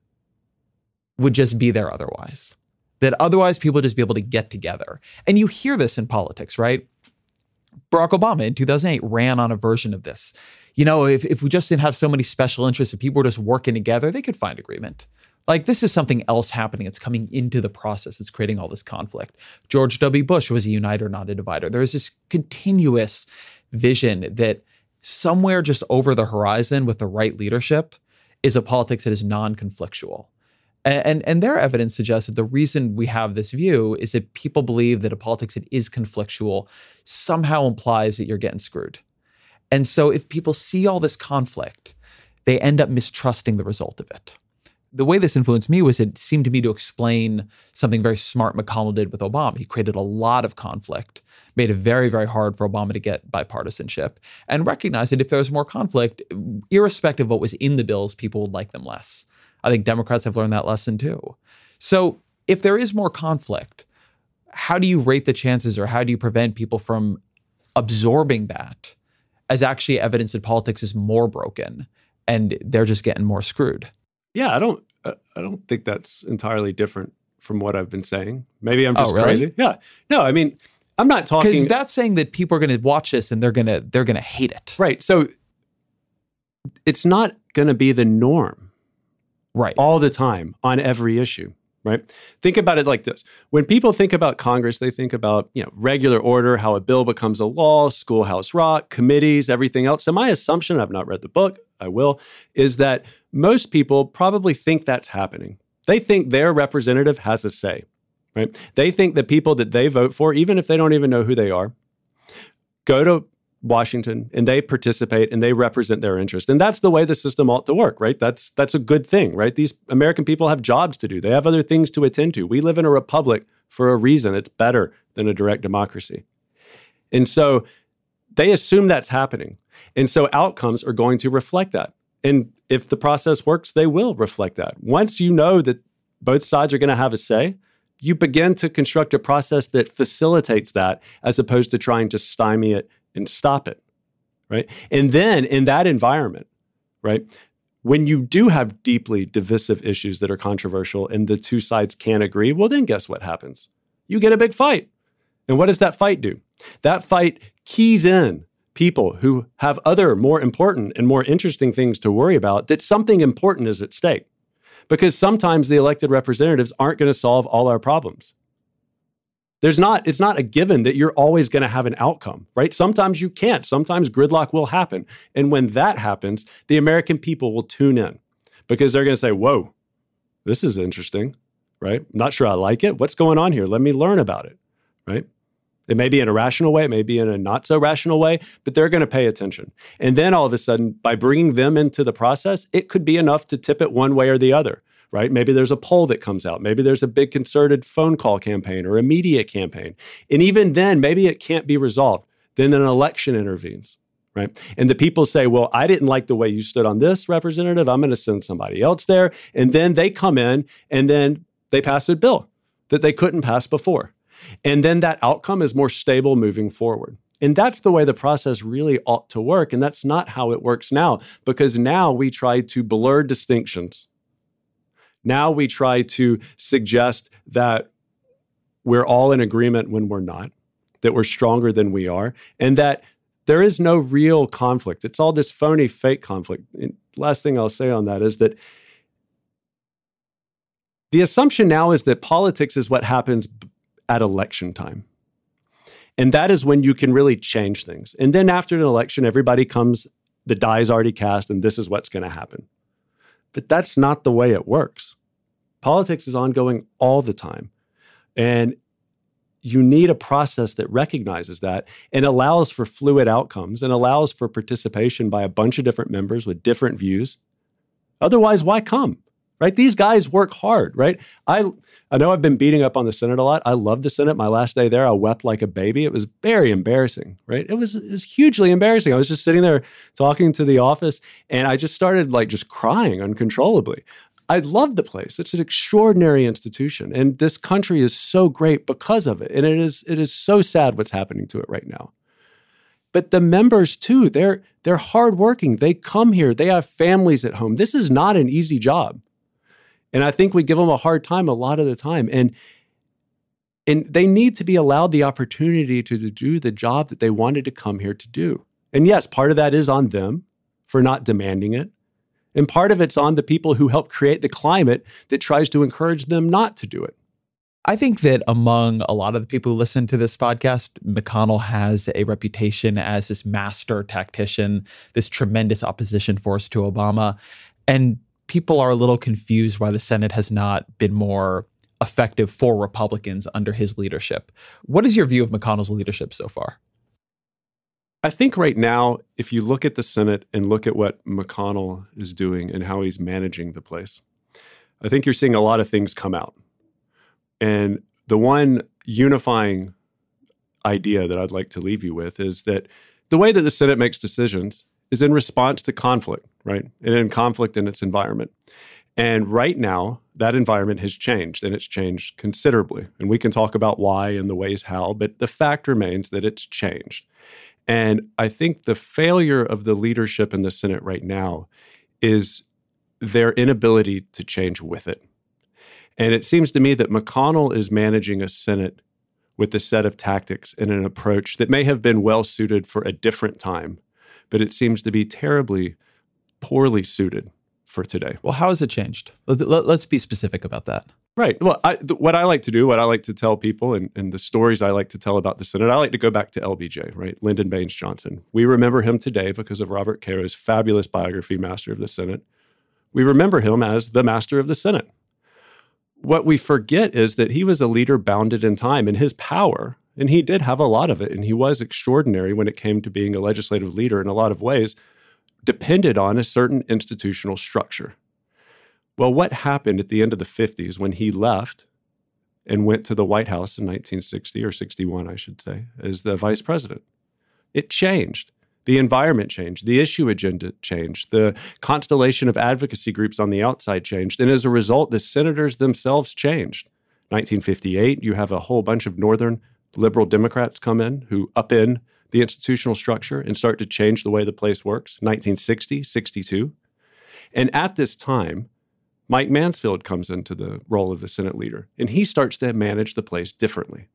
would just be there otherwise. That otherwise people would just be able to get together. And you hear this in politics, right? Barack Obama in two thousand eight ran on a version of this. You know, if, if we just didn't have so many special interests, if people were just working together, they could find agreement. Like, this is something else happening. It's coming into the process. It's creating all this conflict. George W. Bush was a uniter, not a divider. There is this continuous vision that somewhere just over the horizon with the right leadership is a politics that is non-conflictual. And, and, and their evidence suggests that the reason we have this view is that people believe that a politics that is conflictual somehow implies that you're getting screwed. And so if people see all this conflict, they end up mistrusting the result of it. The way this influenced me was it seemed to me to explain something very smart McConnell did with Obama. He created a lot of conflict, made it very, very hard for Obama to get bipartisanship, and recognized that if there was more conflict, irrespective of what was in the bills, people would like them less. I think Democrats have learned that lesson too. So if there is more conflict, how do you rate the chances, or how do you prevent people from absorbing that as actually evidence that politics is more broken and they're just getting more screwed? Yeah, I don't. I don't think that's entirely different from what I've been saying. Maybe I'm just oh, really? crazy. Yeah. No, I mean, I'm not talking. Because that's saying that people are going to watch this and they're going to they're going to hate it. Right. So it's not going to be the norm, right, all the time on every issue. Right. Think about it like this: when people think about Congress, they think about, you know, regular order, how a bill becomes a law, Schoolhouse Rock, committees, everything else. So my assumption, I've not read the book, I will, is that most people probably think that's happening. They think their representative has a say, right? They think the people that they vote for, even if they don't even know who they are, go to Washington and they participate and they represent their interest. And that's the way the system ought to work, right? That's that's a good thing, right? These American people have jobs to do. They have other things to attend to. We live in a republic for a reason. It's better than a direct democracy. And so they assume that's happening. And so outcomes are going to reflect that. And if the process works, they will reflect that. Once you know that both sides are going to have a say, you begin to construct a process that facilitates that as opposed to trying to stymie it and stop it, right? And then in that environment, right, when you do have deeply divisive issues that are controversial and the two sides can't agree, well, then guess what happens? You get a big fight. And what does that fight do? That fight keys in people who have other more important and more interesting things to worry about, that something important is at stake. Because sometimes the elected representatives aren't going to solve all our problems. There's not, it's not a given that you're always going to have an outcome, right? Sometimes you can't. Sometimes gridlock will happen. And when that happens, the American people will tune in because they're going to say, whoa, this is interesting, right? I'm not sure I like it. What's going on here? Let me learn about it, right? It may be in a rational way, it may be in a not so rational way, but they're going to pay attention. And then all of a sudden, by bringing them into the process, it could be enough to tip it one way or the other, right? Maybe there's a poll that comes out. Maybe there's a big concerted phone call campaign or a media campaign. And even then, maybe it can't be resolved. Then an election intervenes, right? And the people say, well, I didn't like the way you stood on this, representative. I'm going to send somebody else there. And then they come in and then they pass a bill that they couldn't pass before. And then that outcome is more stable moving forward. And that's the way the process really ought to work. And that's not how it works now, because now we try to blur distinctions. Now we try to suggest that we're all in agreement when we're not, that we're stronger than we are, and that there is no real conflict. It's all this phony, fake conflict. And last thing I'll say on that is that the assumption now is that politics is what happens at election time. And that is when you can really change things. And then after an election, everybody comes, the die is already cast, and this is what's going to happen. But that's not the way it works. Politics is ongoing all the time. And you need a process that recognizes that and allows for fluid outcomes and allows for participation by a bunch of different members with different views. Otherwise, why come? right? These guys work hard, right? I I know I've been beating up on the Senate a lot. I love the Senate. My last day there, I wept like a baby. It was very embarrassing, right? It was, it was hugely embarrassing. I was just sitting there talking to the office, and I just started like just crying uncontrollably. I love the place. It's an extraordinary institution, and this country is so great because of it. And it is it is so sad what's happening to it right now. But the members too, they're they're hardworking. They come here. They have families at home. This is not an easy job. And I think we give them a hard time a lot of the time. And, and they need to be allowed the opportunity to, to do the job that they wanted to come here to do. And yes, part of that is on them for not demanding it. And part of it's on the people who help create the climate that tries to encourage them not to do it. I think that among a lot of the people who listen to this podcast, McConnell has a reputation as this master tactician, this tremendous opposition force to Obama. And people are a little confused why the Senate has not been more effective for Republicans under his leadership. What is your view of McConnell's leadership so far? I think right now, if you look at the Senate and look at what McConnell is doing and how he's managing the place, I think you're seeing a lot of things come out. And the one unifying idea that I'd like to leave you with is that the way that the Senate makes decisions is in response to conflict, right? And in conflict in its environment. And right now, that environment has changed, and it's changed considerably. And we can talk about why and the ways how, but the fact remains that it's changed. And I think the failure of the leadership in the Senate right now is their inability to change with it. And it seems to me that McConnell is managing a Senate with a set of tactics and an approach that may have been well suited for a different time, but it seems to be terribly poorly suited for today. Well, how has it changed? Let's be specific about that. Right. Well, I, th- what I like to do, what I like to tell people and, and the stories I like to tell about the Senate, I like to go back to L B J, right? Lyndon Baines Johnson. We remember him today because of Robert Caro's fabulous biography, Master of the Senate. We remember him as the Master of the Senate. What we forget is that he was a leader bounded in time and his power, and he did have a lot of it, and he was extraordinary when it came to being a legislative leader in a lot of ways, depended on a certain institutional structure. Well, what happened at the end of the fifties when he left and went to the White House in nineteen sixty or sixty-one, I should say, as the vice president? It changed. The environment changed, the issue agenda changed, the constellation of advocacy groups on the outside changed, and as a result, the senators themselves changed. nineteen fifty-eight, you have a whole bunch of northern liberal Democrats come in who upend the institutional structure and start to change the way the place works. nineteen sixty, sixty-two. And at this time, Mike Mansfield comes into the role of the Senate leader, and he starts to manage the place differently.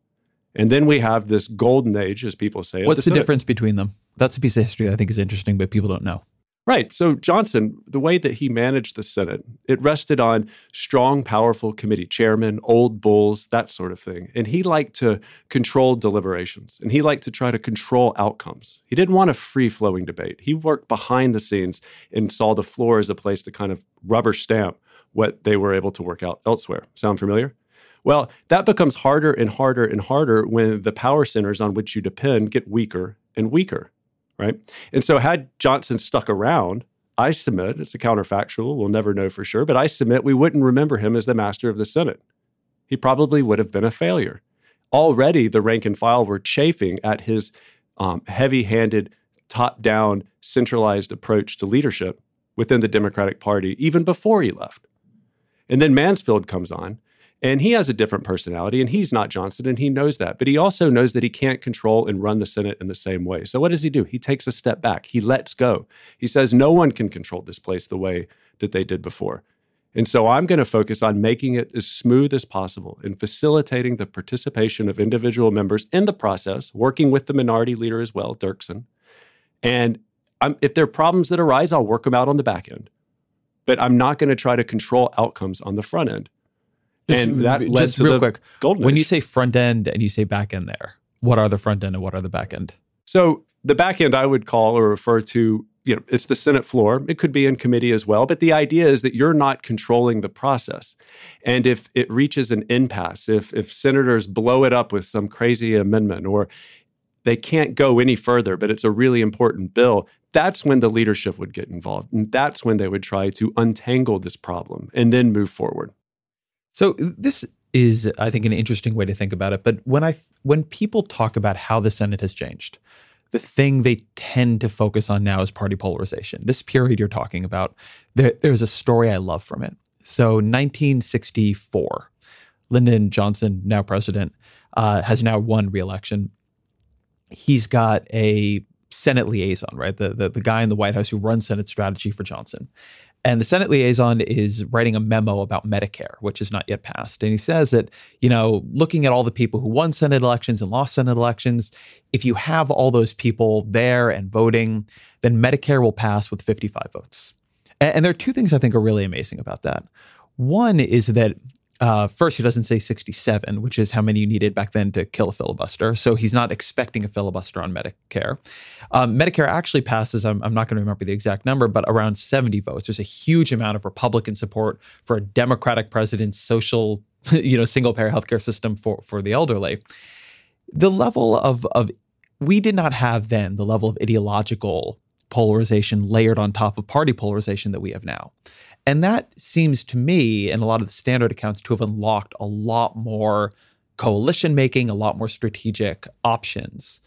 And then we have this golden age, as people say. What's the, the difference between them? That's a piece of history that I think is interesting, but people don't know. Right. So Johnson, the way that he managed the Senate, it rested on strong, powerful committee chairmen, old bulls, that sort of thing. And he liked to control deliberations, and he liked to try to control outcomes. He didn't want a free-flowing debate. He worked behind the scenes and saw the floor as a place to kind of rubber stamp what they were able to work out elsewhere. Sound familiar? Well, that becomes harder and harder and harder when the power centers on which you depend get weaker and weaker, right? And so had Johnson stuck around, I submit, it's a counterfactual, we'll never know for sure, but I submit we wouldn't remember him as the master of the Senate. He probably would have been a failure. Already the rank and file were chafing at his um, heavy-handed, top-down, centralized approach to leadership within the Democratic Party even before he left. And then Mansfield comes on, and he has a different personality, and he's not Johnson, and he knows that. But he also knows that he can't control and run the Senate in the same way. So what does he do? He takes a step back. He lets go. He says, no one can control this place the way that they did before. And so I'm going to focus on making it as smooth as possible and facilitating the participation of individual members in the process, working with the minority leader as well, Dirksen. And I'm, if there are problems that arise, I'll work them out on the back end. But I'm not going to try to control outcomes on the front end. Just, and that led to real quick, golden age. When you say front end and you say back end there, what are the front end and what are the back end? So the back end I would call or refer to, you know, it's the Senate floor. It could be in committee as well. But the idea is that you're not controlling the process. And if it reaches an impasse, if if senators blow it up with some crazy amendment or They can't go any further, but it's a really important bill. That's when the leadership would get involved. And that's when they would try to untangle this problem and then move forward. So this is, I think, an interesting way to think about it. But when I when people talk about how the Senate has changed, the thing they tend to focus on now is party polarization. This period you're talking about, there, there's a story I love from it. So nineteen sixty-four, Lyndon Johnson, now president, uh, has now won re-election. He's got a Senate liaison, right? The, the the guy in the White House who runs Senate strategy for Johnson. And the Senate liaison is writing a memo about Medicare, which is not yet passed. And he says that, you know, looking at all the people who won Senate elections and lost Senate elections, if you have all those people there and voting, then Medicare will pass with fifty-five votes. And, and there are two things I think are really amazing about that. One is that Uh, first, he doesn't say sixty-seven, which is how many you needed back then to kill a filibuster. So he's not expecting a filibuster on Medicare. Um, Medicare actually passes, I'm, I'm not going to remember the exact number, but around seventy votes. There's a huge amount of Republican support for a Democratic president's social, you know, single-payer healthcare system for, for the elderly. The level of, of, we did not have then the level of ideological polarization layered on top of party polarization that we have now. And that seems to me, and a lot of the standard accounts, to have unlocked a lot more coalition making, a lot more strategic options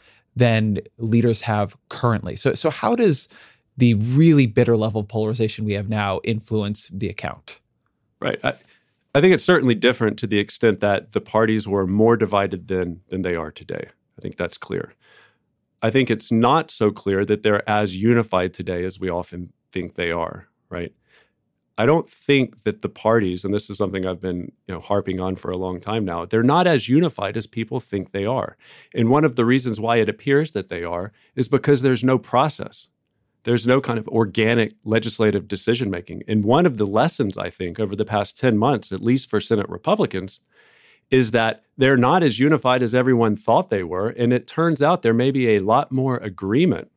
than leaders have currently. So, so how does the really bitter level of polarization we have now influence the account? Right. I, I think it's certainly different to the extent that the parties were more divided then than they are today. I think that's clear. I think it's not so clear that they're as unified today as we often think they are, right? I don't think that the parties, and this is something I've been, you know, harping on for a long time now, they're not as unified as people think they are. And one of the reasons why it appears that they are is because there's no process. There's no kind of organic legislative decision-making. And one of the lessons, I think, over the past ten months, at least for Senate Republicans, is that they're not as unified as everyone thought they were. And it turns out there may be a lot more agreement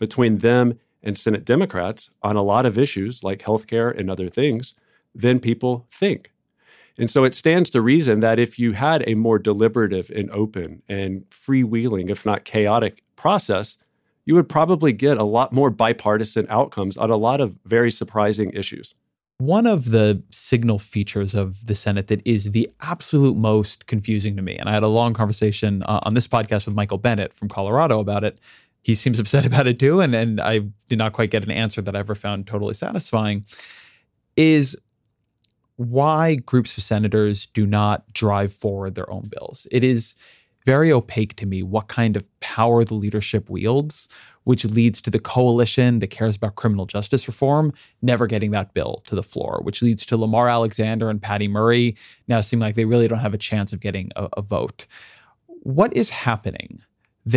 between them and Senate Democrats on a lot of issues like healthcare and other things than people think. And so it stands to reason that if you had a more deliberative and open and freewheeling, if not chaotic, process, you would probably get a lot more bipartisan outcomes on a lot of very surprising issues. One of the signal features of the Senate that is the absolute most confusing to me, and I had a long conversation uh, on this podcast with Michael Bennett from Colorado about it. He seems upset about it too, and, and I did not quite get an answer that I ever found totally satisfying, is why groups of senators do not drive forward their own bills. It is very opaque to me what kind of power the leadership wields, which leads to the coalition that cares about criminal justice reform never getting that bill to the floor, which leads to Lamar Alexander and Patty Murray now seem like they really don't have a chance of getting a, a vote. What is happening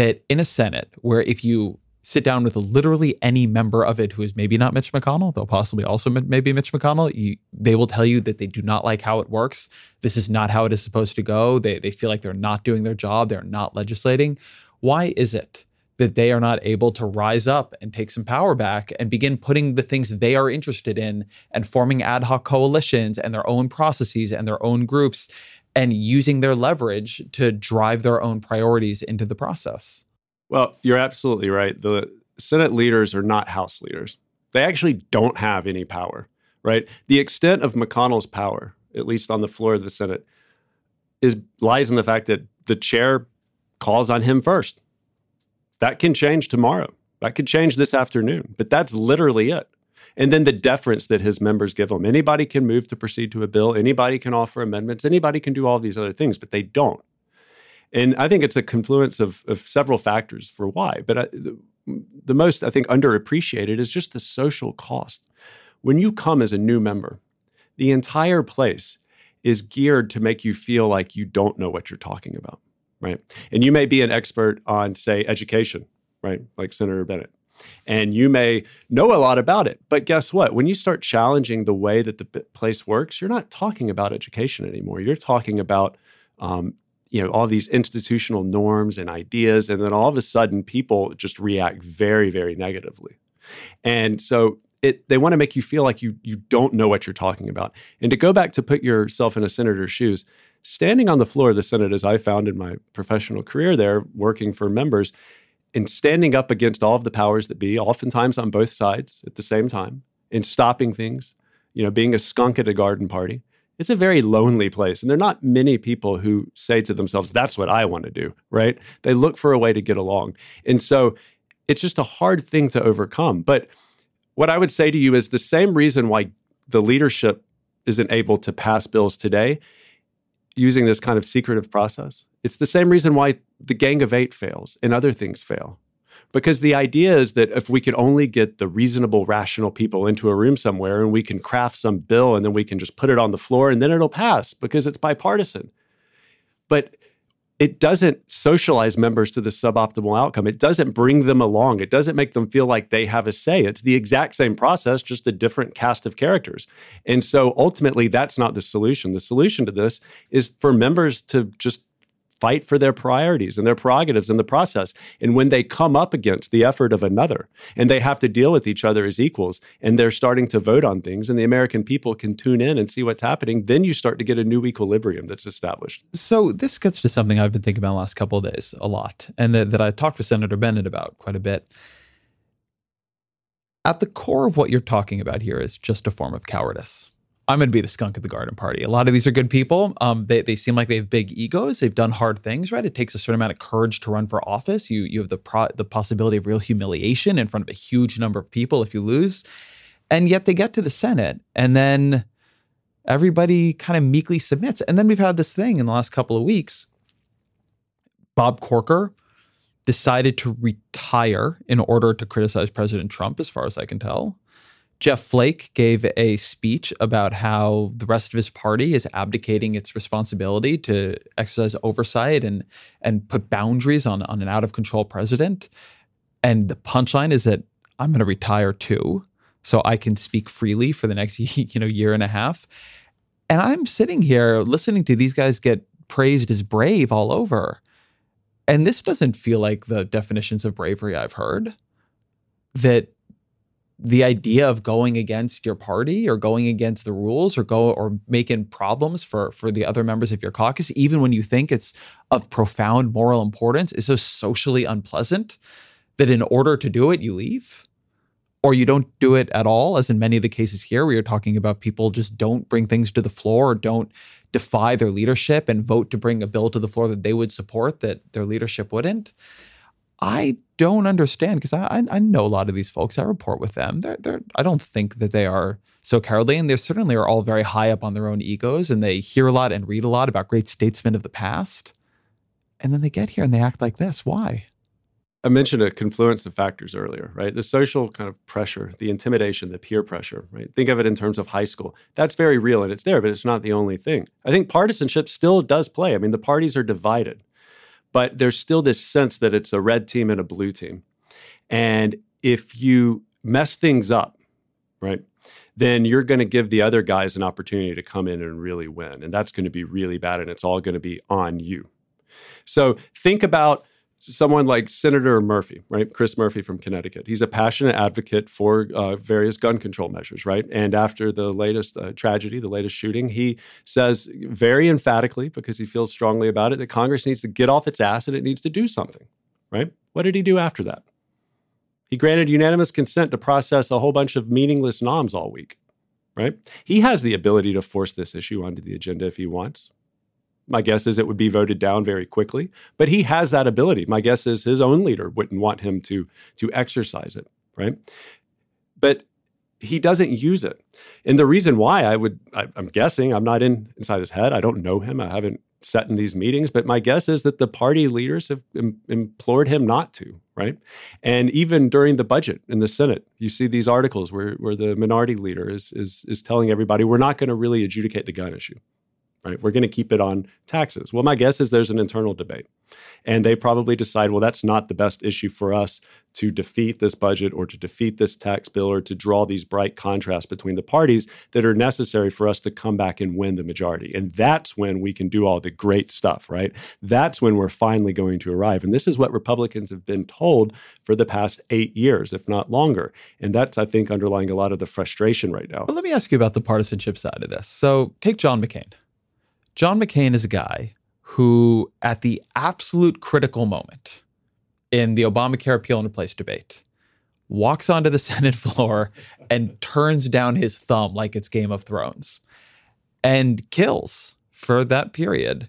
that in a Senate where if you sit down with literally any member of it who is maybe not Mitch McConnell, though possibly also maybe Mitch McConnell, you, they will tell you that they do not like how it works. This is not how it is supposed to go. They they feel like they're not doing their job. They're not legislating. Why is it that they are not able to rise up and take some power back and begin putting the things they are interested in and forming ad hoc coalitions and their own processes and their own groups and using their leverage to drive their own priorities into the process? Well, you're absolutely right. The Senate leaders are not House leaders. They actually don't have any power, right? The extent of McConnell's power, at least on the floor of the Senate, is lies in the fact that the chair calls on him first. That can change tomorrow. That could change this afternoon. But that's literally it. And then the deference that his members give him. Anybody can move to proceed to a bill. Anybody can offer amendments. Anybody can do all these other things, but they don't. And I think it's a confluence of, of several factors for why. But I, the, the most, I think, underappreciated is just the social cost. When you come as a new member, the entire place is geared to make you feel like you don't know what you're talking about, right? And you may be an expert on, say, education, right? Like Senator Bennett. And you may know a lot about it, but guess what? When you start challenging the way that the place works, you're not talking about education anymore. You're talking about, um, you know, all these institutional norms and ideas, and then all of a sudden people just react very, very negatively. And so it they want to make you feel like you you don't know what you're talking about. And to go back to put yourself in a senator's shoes, standing on the floor of the Senate, as I found in my professional career there, working for members, and standing up against all of the powers that be, oftentimes on both sides at the same time, and stopping things, you know, being a skunk at a garden party, it's a very lonely place. And there are not many people who say to themselves, that's what I want to do, right? They look for a way to get along. And so it's just a hard thing to overcome. But what I would say to you is the same reason why the leadership isn't able to pass bills today using this kind of secretive process. It's the same reason why the Gang of Eight fails and other things fail. Because the idea is that if we could only get the reasonable, rational people into a room somewhere and we can craft some bill and then we can just put it on the floor and then it'll pass because it's bipartisan. But it doesn't socialize members to the suboptimal outcome. It doesn't bring them along. It doesn't make them feel like they have a say. It's the exact same process, just a different cast of characters. And so ultimately, that's not the solution. The solution to this is for members to just fight for their priorities and their prerogatives in the process. And when they come up against the effort of another and they have to deal with each other as equals and they're starting to vote on things and the American people can tune in and see what's happening, then you start to get a new equilibrium that's established. So this gets to something I've been thinking about the last couple of days a lot and that, that I talked with Senator Bennett about quite a bit. At the core of what you're talking about here is just a form of cowardice. I'm going to be the skunk at the garden party. A lot of these are good people. Um, they they seem like they have big egos. They've done hard things, right? It takes a certain amount of courage to run for office. You you have the pro- the possibility of real humiliation in front of a huge number of people if you lose. And yet they get to the Senate and then everybody kind of meekly submits. And then we've had this thing in the last couple of weeks. Bob Corker decided to retire in order to criticize President Trump, as far as I can tell. Jeff Flake gave a speech about how the rest of his party is abdicating its responsibility to exercise oversight and and put boundaries on, on an out-of-control president. And the punchline is that I'm going to retire too, so I can speak freely for the next you know year and a half. And I'm sitting here listening to these guys get praised as brave all over. And this doesn't feel like the definitions of bravery I've heard. That the idea of going against your party or going against the rules or go or making problems for, for the other members of your caucus, even when you think it's of profound moral importance, is so socially unpleasant that in order to do it, you leave or you don't do it at all, as in many of the cases here where you're talking about people just don't bring things to the floor or don't defy their leadership and vote to bring a bill to the floor that they would support that their leadership wouldn't. I don't understand because I I know a lot of these folks. I report with them. They're, they're, I don't think that they are so cowardly, and they certainly are all very high up on their own egos, and they hear a lot and read a lot about great statesmen of the past. And then they get here and they act like this. Why? I mentioned a confluence of factors earlier, right? The social kind of pressure, the intimidation, the peer pressure, right? Think of it in terms of high school. That's very real and it's there, but it's not the only thing. I think partisanship still does play. I mean, the parties are divided. But there's still this sense that it's a red team and a blue team. And if you mess things up, right, then you're going to give the other guys an opportunity to come in and really win. And that's going to be really bad, and it's all going to be on you. So think about someone like Senator Murphy, right, Chris Murphy from Connecticut. He's a passionate advocate for uh, various gun control measures, right? And after the latest uh, tragedy, the latest shooting, he says very emphatically, because he feels strongly about it, that Congress needs to get off its ass and it needs to do something, right? What did he do after that? He granted unanimous consent to process a whole bunch of meaningless noms all week, right? He has the ability to force this issue onto the agenda if he wants. My guess is it would be voted down very quickly, but he has that ability. My guess is his own leader wouldn't want him to, to exercise it, right? But he doesn't use it. And the reason why I would, I, I'm guessing, I'm not in, inside his head. I don't know him. I haven't sat in these meetings, but my guess is that the party leaders have im- implored him not to, right? And even during the budget in the Senate, you see these articles where, where the minority leader is, is, is telling everybody, we're not going to really adjudicate the gun issue. right? We're going to keep it on taxes. Well, my guess is there's an internal debate. And they probably decide, well, that's not the best issue for us to defeat this budget or to defeat this tax bill or to draw these bright contrasts between the parties that are necessary for us to come back and win the majority. And that's when we can do all the great stuff, right? That's when we're finally going to arrive. And this is what Republicans have been told for the past eight years, if not longer. And that's, I think, underlying a lot of the frustration right now. But let me ask you about the partisanship side of this. So take John McCain. John McCain is a guy who, at the absolute critical moment in the Obamacare appeal into place debate, walks onto the Senate floor and turns down his thumb like it's Game of Thrones and kills, for that period,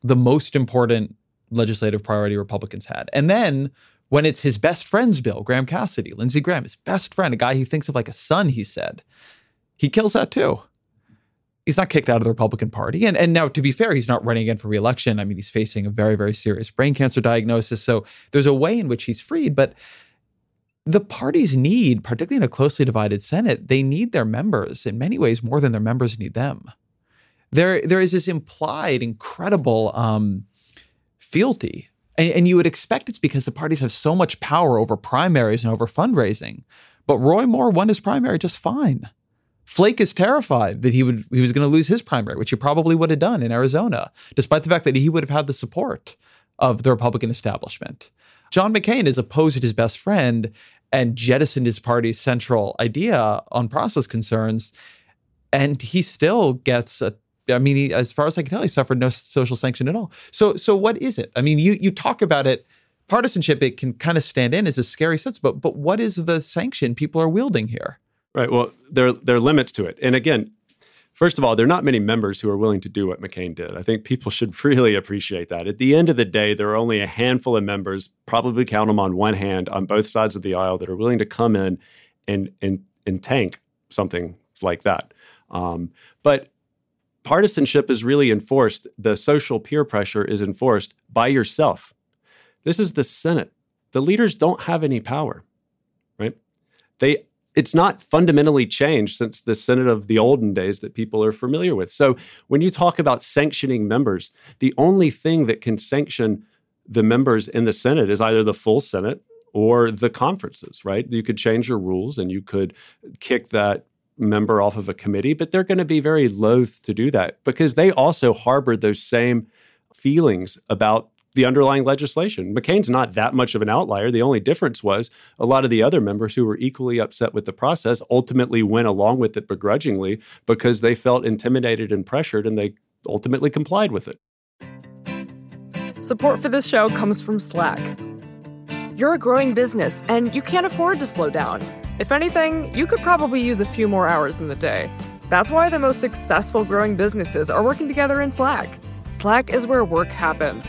the most important legislative priority Republicans had. And then when it's his best friend's bill, Graham Cassidy, Lindsey Graham, his best friend, a guy he thinks of like a son, he said, he kills that too. He's not kicked out of the Republican Party. And and now, to be fair, he's not running again for re-election. I mean, he's facing a very, very serious brain cancer diagnosis. So there's a way in which he's freed. But the parties need, particularly in a closely divided Senate, they need their members in many ways more than their members need them. There, there is this implied, incredible um, fealty. And, and you would expect it's because the parties have so much power over primaries and over fundraising. But Roy Moore won his primary just fine. Flake is terrified that he would he was going to lose his primary, which he probably would have done in Arizona, despite the fact that he would have had the support of the Republican establishment. John McCain has opposed his best friend and jettisoned his party's central idea on process concerns, and he still gets a, I mean, he, as far as I can tell, he suffered no social sanction at all. So, so what is it? I mean, you you talk about it. Partisanship, it can kind of stand in as a scary sense, but but what is the sanction people are wielding here? Right. Well, there, there are limits to it. And again, first of all, there are not many members who are willing to do what McCain did. I think people should really appreciate that. At the end of the day, there are only a handful of members, probably count them on one hand, on both sides of the aisle that are willing to come in and and, and tank something like that. Um, but partisanship is really enforced. The social peer pressure is enforced by yourself. This is the Senate. The leaders don't have any power, right? They It's not fundamentally changed since the Senate of the olden days that people are familiar with. So when you talk about sanctioning members, the only thing that can sanction the members in the Senate is either the full Senate or the conferences, right? You could change your rules and you could kick that member off of a committee, but they're going to be very loath to do that because they also harbor those same feelings about the underlying legislation. McCain's not that much of an outlier. The only difference was a lot of the other members who were equally upset with the process ultimately went along with it begrudgingly because they felt intimidated and pressured, and they ultimately complied with it. Support for this show comes from Slack. You're a growing business, and you can't afford to slow down. If anything, you could probably use a few more hours in the day. That's why the most successful growing businesses are working together in Slack. Slack is where work happens,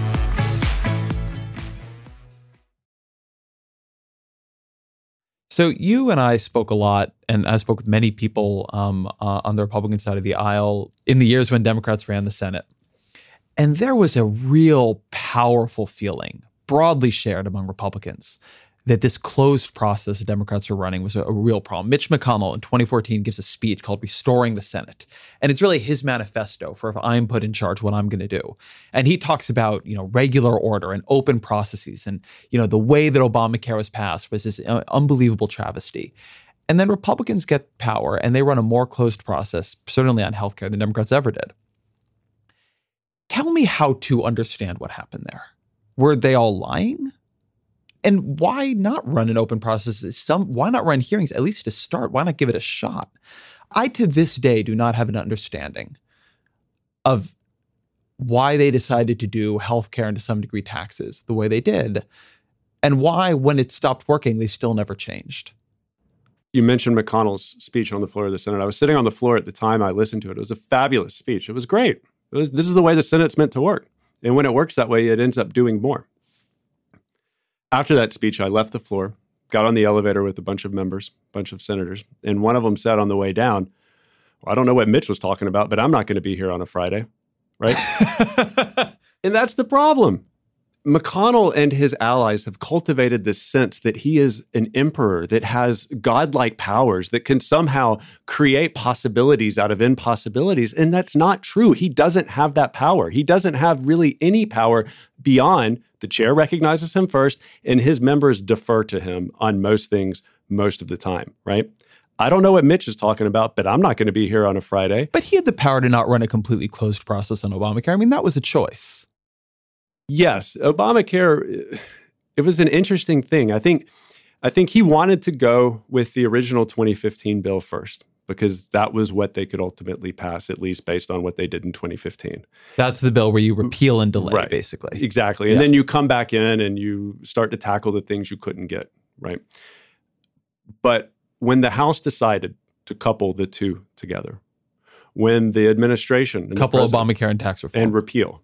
So you and I spoke a lot, and I spoke with many people um, uh, on the Republican side of the aisle in the years when Democrats ran the Senate. And there was a real powerful feeling broadly shared among Republicans that this closed process the Democrats were running was a, a real problem. Mitch McConnell in twenty fourteen gives a speech called Restoring the Senate. And it's really his manifesto for if I'm put in charge, what I'm going to do. And he talks about, you know, regular order and open processes. And, you know, the way that Obamacare was passed was this uh, unbelievable travesty. And then Republicans get power and they run a more closed process, certainly on healthcare, than Democrats ever did. Tell me how to understand what happened there. Were they all lying? And why not run an open process? Some, why not run hearings, at least to start? Why not give it a shot? I, to this day, do not have an understanding of why they decided to do healthcare and to some degree taxes the way they did, and why, when it stopped working, they still never changed. You mentioned McConnell's speech on the floor of the Senate. I was sitting on the floor at the time I listened to it. It was a fabulous speech. It was great. It was, this is the way the Senate's meant to work. And when it works that way, it ends up doing more. After that speech, I left the floor, got on the elevator with a bunch of members, a bunch of senators, and one of them said on the way down, well, I don't know what Mitch was talking about, but I'm not going to be here on a Friday, right? And that's the problem. McConnell and his allies have cultivated this sense that he is an emperor that has godlike powers that can somehow create possibilities out of impossibilities. And that's not true. He doesn't have that power. He doesn't have really any power beyond the chair recognizes him first and his members defer to him on most things most of the time, right? I don't know what Mitch is talking about, but I'm not going to be here on a Friday. But he had the power to not run a completely closed process on Obamacare. I mean, that was a choice. Yes, Obamacare, it was an interesting thing. I think I think he wanted to go with the original twenty fifteen bill first because that was what they could ultimately pass, at least based on what they did in twenty fifteen. That's the bill where you repeal and delay, right. Basically. Exactly. And yeah. Then you come back in and you start to tackle the things you couldn't get, right? But when the House decided to couple the two together, when the administration— and couple the Obamacare and tax reform. And repeal.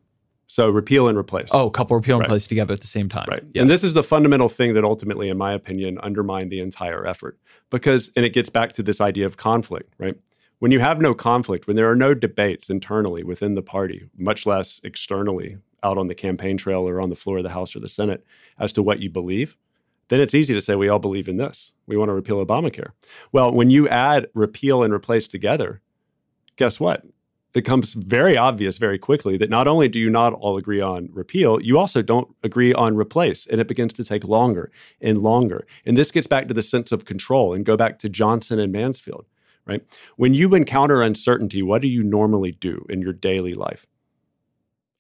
So repeal and replace. Oh, couple repeal and right. replace together at the same time. Right. Yes. And this is the fundamental thing that ultimately, in my opinion, undermined the entire effort. Because, and it gets back to this idea of conflict, right? When you have no conflict, when there are no debates internally within the party, much less externally out on the campaign trail or on the floor of the House or the Senate as to what you believe, then it's easy to say, we all believe in this. We want to repeal Obamacare. Well, when you add repeal and replace together, guess what? It becomes very obvious very quickly that not only do you not all agree on repeal, you also don't agree on replace. And it begins to take longer and longer. And this gets back to the sense of control and go back to Johnson and Mansfield, right? When you encounter uncertainty, what do you normally do in your daily life?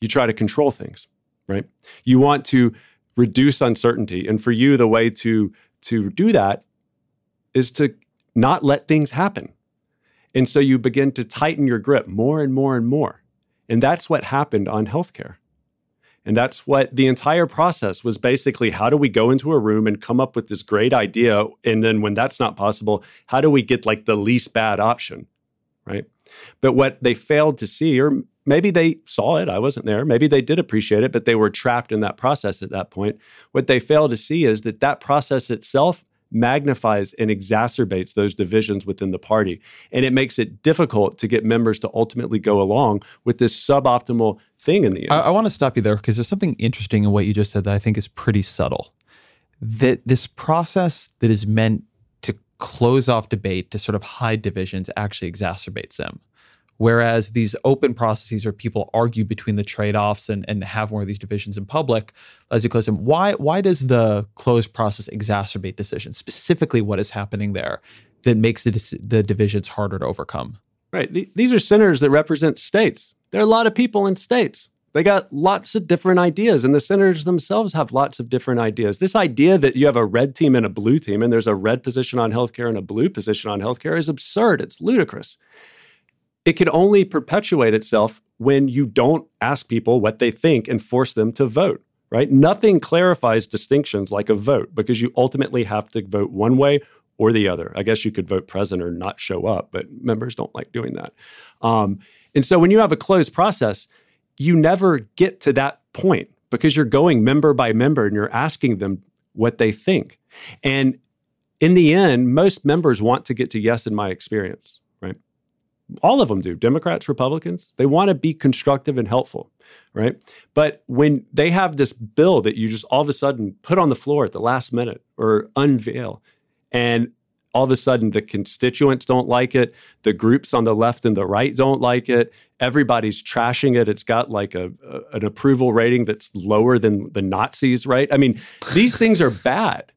You try to control things, right? You want to reduce uncertainty. And for you, the way to, to do that is to not let things happen. And so you begin to tighten your grip more and more and more. And that's what happened on healthcare. And that's what the entire process was basically, how do we go into a room and come up with this great idea? And then when that's not possible, how do we get like the least bad option, right? But what they failed to see, or maybe they saw it, I wasn't there, maybe they did appreciate it, but they were trapped in that process at that point. What they failed to see is that that process itself magnifies and exacerbates those divisions within the party. And it makes it difficult to get members to ultimately go along with this suboptimal thing in the end. I, I want to stop you there because there's something interesting in what you just said that I think is pretty subtle. That this process that is meant to close off debate, to sort of hide divisions, actually exacerbates them. Whereas these open processes where people argue between the trade-offs and, and have more of these divisions in public, as you close them, why, why does the closed process exacerbate decisions? Specifically, what is happening there that makes the, the divisions harder to overcome? Right. The, these are senators that represent states. There are a lot of people in states. They got lots of different ideas, and the senators themselves have lots of different ideas. This idea that you have a red team and a blue team, and there's a red position on healthcare and a blue position on healthcare is absurd. It's ludicrous. It can only perpetuate itself when you don't ask people what they think and force them to vote, right? Nothing clarifies distinctions like a vote because you ultimately have to vote one way or the other. I guess you could vote present or not show up, but members don't like doing that. Um, and so when you have a closed process, you never get to that point because you're going member by member and you're asking them what they think. And in the end, most members want to get to yes in my experience. All of them do, Democrats, Republicans. They want to be constructive and helpful, right? But when they have this bill that you just all of a sudden put on the floor at the last minute or unveil, and all of a sudden the constituents don't like it, the groups on the left and the right don't like it, everybody's trashing it. It's got like a, a an approval rating that's lower than the Nazis, right? I mean, these things are bad.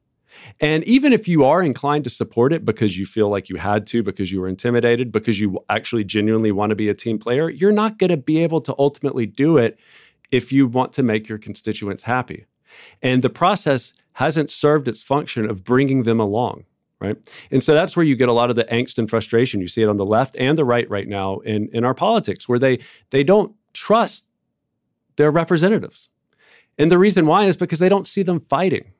And even if you are inclined to support it because you feel like you had to, because you were intimidated, because you actually genuinely want to be a team player, you're not going to be able to ultimately do it if you want to make your constituents happy. And the process hasn't served its function of bringing them along, right? And so that's where you get a lot of the angst and frustration. You see it on the left and the right right now in, in our politics, where they they don't trust their representatives. And the reason why is because they don't see them fighting.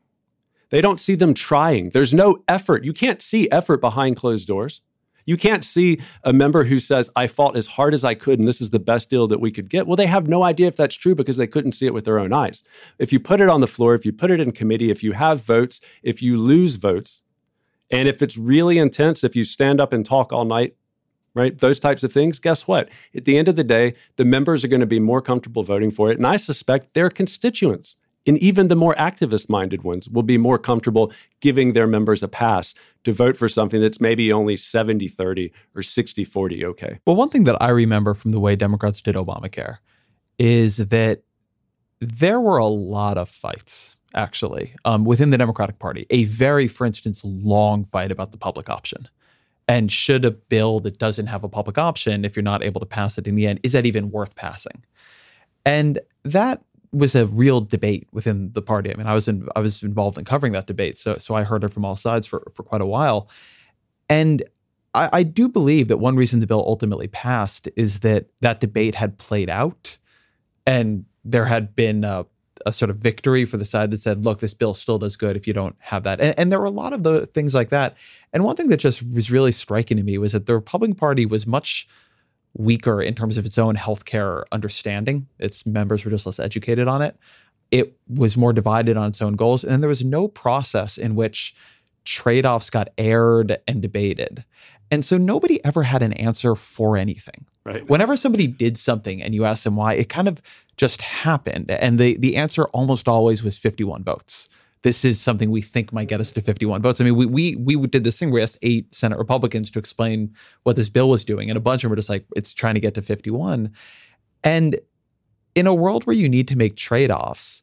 They don't see them trying. There's no effort. You can't see effort behind closed doors. You can't see a member who says, I fought as hard as I could, and this is the best deal that we could get. Well, they have no idea if that's true because they couldn't see it with their own eyes. If you put it on the floor, if you put it in committee, if you have votes, if you lose votes, and if it's really intense, if you stand up and talk all night, right, those types of things, guess what? At the end of the day, the members are going to be more comfortable voting for it, and I suspect their constituents, and even the more activist-minded ones, will be more comfortable giving their members a pass to vote for something that's maybe only seventy thirty or sixty forty okay. Well, one thing that I remember from the way Democrats did Obamacare is that there were a lot of fights, actually, um, within the Democratic Party. A very, for instance, long fight about the public option. And should a bill that doesn't have a public option, if you're not able to pass it in the end, is that even worth passing? And that was a real debate within the party. I mean, I was in, I was involved in covering that debate, so so I heard it from all sides for, for quite a while. And I, I do believe that one reason the bill ultimately passed is that that debate had played out, and there had been a, a sort of victory for the side that said, look, this bill still does good if you don't have that. And, and there were a lot of the things like that. And one thing that just was really striking to me was that the Republican Party was much weaker in terms of its own healthcare understanding. Its members were just less educated on it. It was more divided on its own goals. And there was no process in which trade-offs got aired and debated. And so nobody ever had an answer for anything. Right. Whenever somebody did something and you asked them why, it kind of just happened. And the, the answer almost always was fifty-one votes. This is something we think might get us to fifty-one votes. I mean, we we we did this thing where we asked eight Senate Republicans to explain what this bill was doing. And a bunch of them were just like, it's trying to get to fifty-one. And in a world where you need to make trade-offs,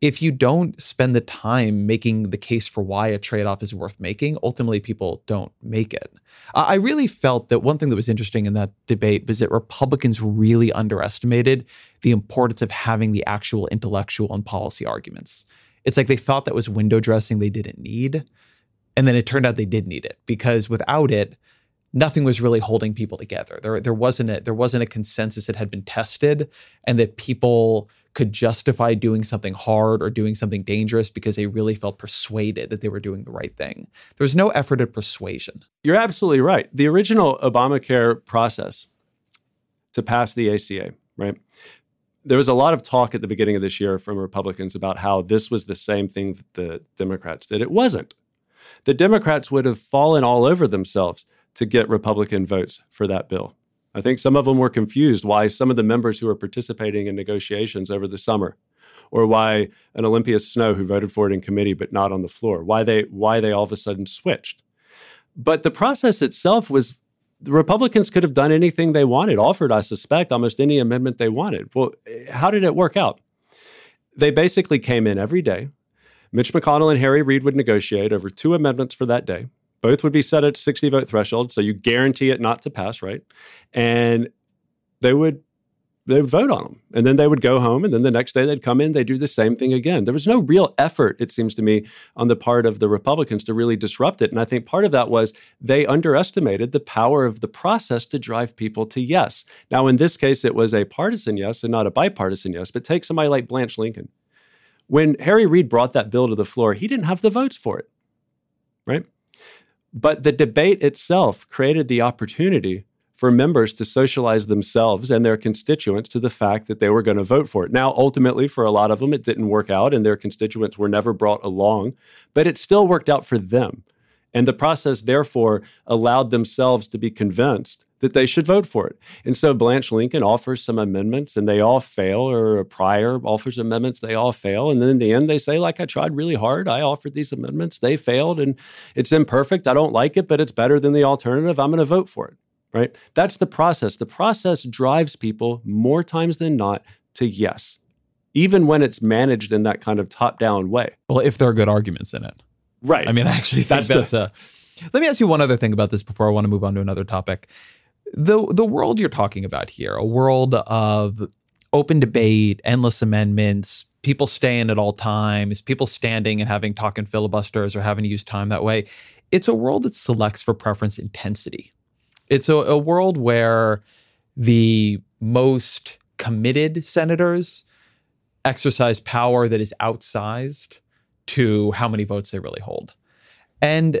if you don't spend the time making the case for why a trade-off is worth making, ultimately people don't make it. I really felt that one thing that was interesting in that debate was that Republicans really underestimated the importance of having the actual intellectual and policy arguments. It's like they thought that was window dressing they didn't need. And then it turned out they did need it, because without it, nothing was really holding people together. There, there wasn't a, there wasn't a consensus that had been tested and that people could justify doing something hard or doing something dangerous because they really felt persuaded that they were doing the right thing. There was no effort at persuasion. You're absolutely right. The original Obamacare process to pass the A C A, right? There was a lot of talk at the beginning of this year from Republicans about how this was the same thing that the Democrats did. It wasn't. The Democrats would have fallen all over themselves to get Republican votes for that bill. I think some of them were confused why some of the members who were participating in negotiations over the summer, or why an Olympia Snowe who voted for it in committee but not on the floor, why they why they all of a sudden switched. But the process itself was, the Republicans could have done anything they wanted, offered, I suspect, almost any amendment they wanted. Well, how did it work out? They basically came in every day. Mitch McConnell and Harry Reid would negotiate over two amendments for that day. Both would be set at sixty-vote threshold, so you guarantee it not to pass, right? And they would they would vote on them. And then they would go home, and then the next day they'd come in, they'd do the same thing again. There was no real effort, it seems to me, on the part of the Republicans to really disrupt it. And I think part of that was they underestimated the power of the process to drive people to yes. Now, in this case, it was a partisan yes and not a bipartisan yes, but take somebody like Blanche Lincoln. When Harry Reid brought that bill to the floor, he didn't have the votes for it, right? But the debate itself created the opportunity for members to socialize themselves and their constituents to the fact that they were going to vote for it. Now, ultimately, for a lot of them, it didn't work out and their constituents were never brought along, but it still worked out for them. And the process, therefore, allowed themselves to be convinced that they should vote for it. And so Blanche Lincoln offers some amendments and they all fail, or Pryor offers amendments, they all fail. And then in the end, they say, like, I tried really hard. I offered these amendments. They failed and it's imperfect. I don't like it, but it's better than the alternative. I'm going to vote for it, right? That's the process. The process drives people more times than not to yes, even when it's managed in that kind of top-down way. Well, if there are good arguments in it. Right. I mean, I actually think that's, that's the, a... Let me ask you one other thing about this before I want to move on to another topic. The the world you're talking about here, a world of open debate, endless amendments, people staying at all times, people standing and having talking filibusters or having to use time that way, it's a world that selects for preference intensity. It's a, a world where the most committed senators exercise power that is outsized to how many votes they really hold. And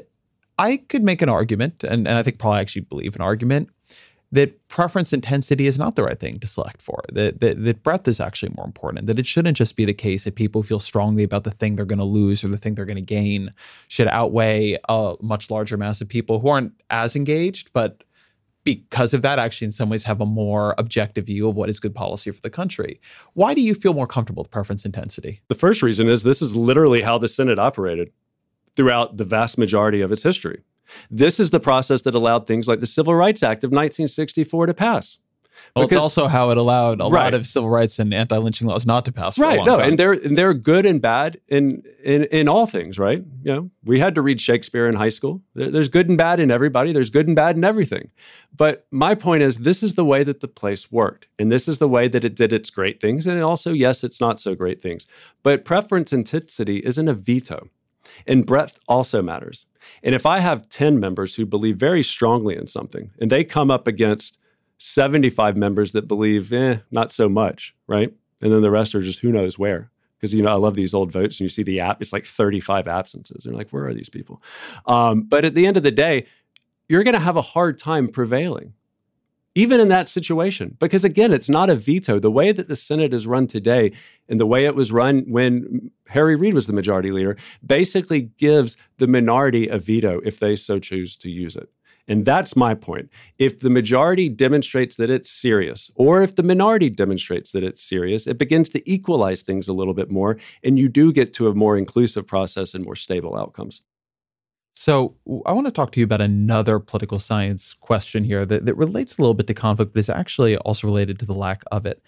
I could make an argument, and, and I think probably actually believe an argument, that preference intensity is not the right thing to select for, that, that, that breadth is actually more important, that it shouldn't just be the case that people feel strongly about the thing they're going to lose or the thing they're going to gain should outweigh a much larger mass of people who aren't as engaged, but because of that actually in some ways have a more objective view of what is good policy for the country. Why do you feel more comfortable with preference intensity? The first reason is this is literally how the Senate operated throughout the vast majority of its history. This is the process that allowed things like the Civil Rights Act of nineteen sixty-four to pass. Well, because, it's also how it allowed a right. lot of civil rights and anti-lynching laws not to pass. For right, a long no, time. and they're and they're good and bad in in in all things, right? You know, we had to read Shakespeare in high school. There, there's good and bad in everybody. There's good and bad in everything. But my point is, this is the way that the place worked, and this is the way that it did its great things, and also, yes, it's not so great things. But preference intensity isn't a veto. And breadth also matters. And if I have ten members who believe very strongly in something, and they come up against seventy-five members that believe, eh, not so much, right? And then the rest are just who knows where. Because, you know, I love these old votes, and you see the app, it's like thirty-five absences. They're like, where are these people? Um, but at the end of the day, you're going to have a hard time prevailing, even in that situation. Because again, it's not a veto. The way that the Senate is run today and the way it was run when Harry Reid was the majority leader basically gives the minority a veto if they so choose to use it. And that's my point. If the majority demonstrates that it's serious, or if the minority demonstrates that it's serious, it begins to equalize things a little bit more, and you do get to a more inclusive process and more stable outcomes. So I want to talk to you about another political science question here that, that relates a little bit to conflict, but is actually also related to the lack of it.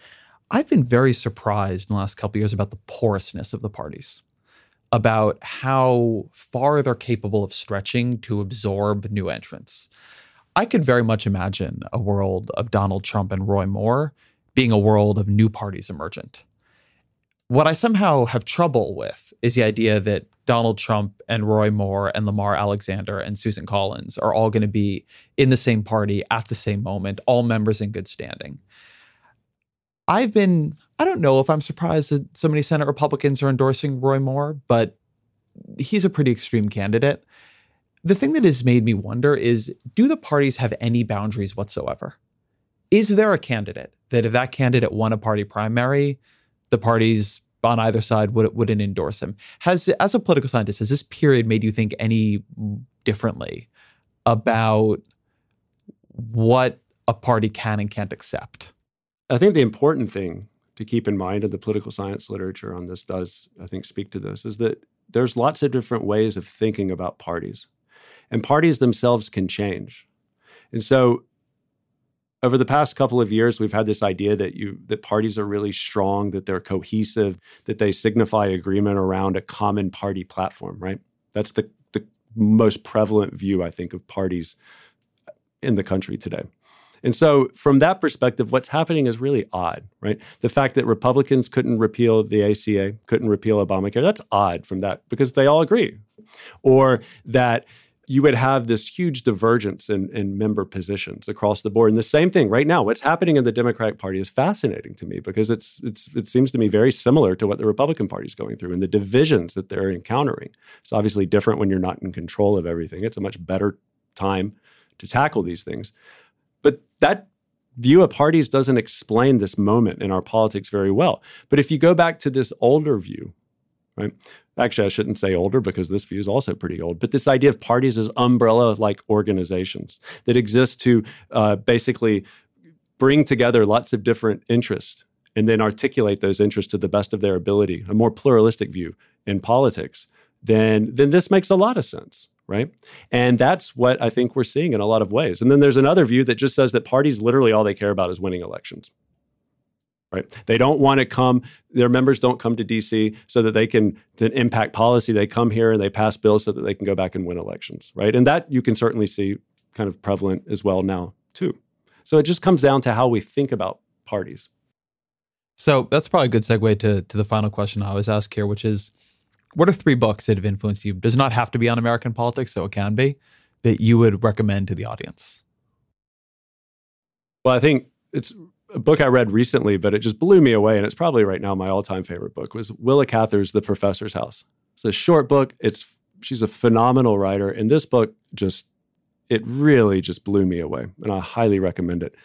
I've been very surprised in the last couple of years about the porousness of the parties, about how far they're capable of stretching to absorb new entrants. I could very much imagine a world of Donald Trump and Roy Moore being a world of new parties emergent. What I somehow have trouble with is the idea that Donald Trump and Roy Moore and Lamar Alexander and Susan Collins are all going to be in the same party at the same moment, all members in good standing. I've been, I don't know if I'm surprised that so many Senate Republicans are endorsing Roy Moore, but he's a pretty extreme candidate. The thing that has made me wonder is, do the parties have any boundaries whatsoever? Is there a candidate that if that candidate won a party primary, the parties on either side would, wouldn't endorse him? Has, as a political scientist, has this period made you think any differently about what a party can and can't accept? I think the important thing to keep in mind, and the political science literature on this does, I think, speak to this, is that there's lots of different ways of thinking about parties. And parties themselves can change. And so over the past couple of years, we've had this idea that you that parties are really strong, that they're cohesive, that they signify agreement around a common party platform, right? That's the, the most prevalent view, I think, of parties in the country today. And so from that perspective, what's happening is really odd, right? The fact that Republicans couldn't repeal the A C A, couldn't repeal Obamacare, that's odd from that because they all agree. Or that you would have this huge divergence in, in member positions across the board. And the same thing right now, what's happening in the Democratic Party is fascinating to me because it's, it's it seems to me very similar to what the Republican Party is going through and the divisions that they're encountering. It's obviously different when you're not in control of everything. It's a much better time to tackle these things. But that view of parties doesn't explain this moment in our politics very well. But if you go back to this older view, right? Actually, I shouldn't say older because this view is also pretty old. But this idea of parties as umbrella-like organizations that exist to uh, basically bring together lots of different interests and then articulate those interests to the best of their ability, a more pluralistic view in politics, then, then this makes a lot of sense, right? And that's what I think we're seeing in a lot of ways. And then there's another view that just says that parties literally all they care about is winning elections. Right? They don't want to come, their members don't come to D C so that they can then impact policy. They come here and they pass bills so that they can go back and win elections, right? And that you can certainly see kind of prevalent as well now too. So it just comes down to how we think about parties. So that's probably a good segue to, to the final question I always ask here, which is, what are three books that have influenced you? It does not have to be on American politics, so it can be, that you would recommend to the audience? Well, I think it's a book I read recently, but it just blew me away. And it's probably right now my all-time favorite book was Willa Cather's The Professor's House. It's a short book. It's she's a phenomenal writer. And this book just, it really just blew me away. And I highly recommend it.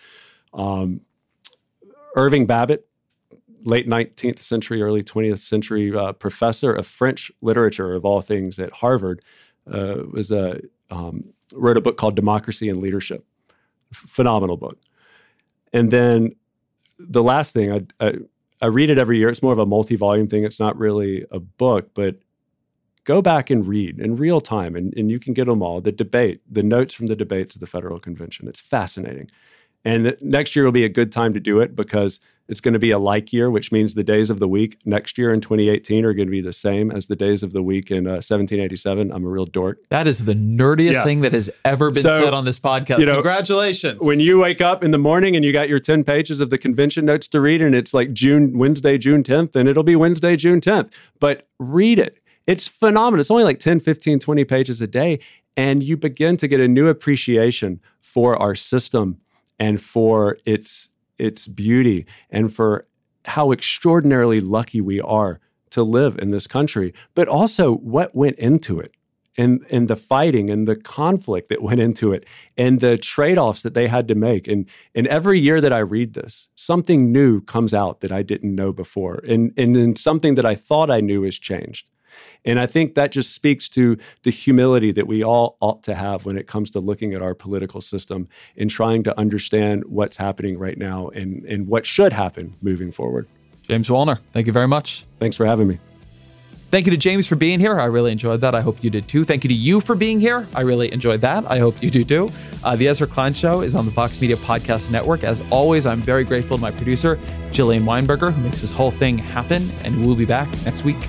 Um, Irving Babbitt, late nineteenth century, early twentieth century uh, professor of French literature, of all things, at Harvard, uh, was a, um, wrote a book called Democracy and Leadership. F- phenomenal book. And then the last thing, I, I I read it every year. It's more of a multi-volume thing. It's not really a book, but go back and read in real time, and, and you can get them all. The debate, the notes from the debates of the Federal Convention. It's fascinating. And next year will be a good time to do it because it's going to be a like year, which means the days of the week next year in twenty eighteen are going to be the same as the days of the week in uh, seventeen eighty-seven. I'm a real dork. That is the nerdiest yeah. thing that has ever been so, said on this podcast. You know, congratulations. When you wake up in the morning and you got your ten pages of the convention notes to read, and it's like June, Wednesday, June tenth, and it'll be Wednesday, June tenth. But read it. It's phenomenal. It's only like ten, fifteen, twenty pages a day. And you begin to get a new appreciation for our system and for its its beauty, and for how extraordinarily lucky we are to live in this country, but also what went into it, and, and the fighting and the conflict that went into it, and the trade-offs that they had to make. And, and every year that I read this, something new comes out that I didn't know before, and, and then something that I thought I knew has changed. And I think that just speaks to the humility that we all ought to have when it comes to looking at our political system and trying to understand what's happening right now and, and what should happen moving forward. James Wallner, thank you very much. Thanks for having me. Thank you to James for being here. I really enjoyed that. I hope you did too. Thank you to you for being here. I really enjoyed that. I hope you do too. Uh, the Ezra Klein Show is on the Vox Media Podcast Network. As always, I'm very grateful to my producer, Jillian Weinberger, who makes this whole thing happen. And we'll be back next week.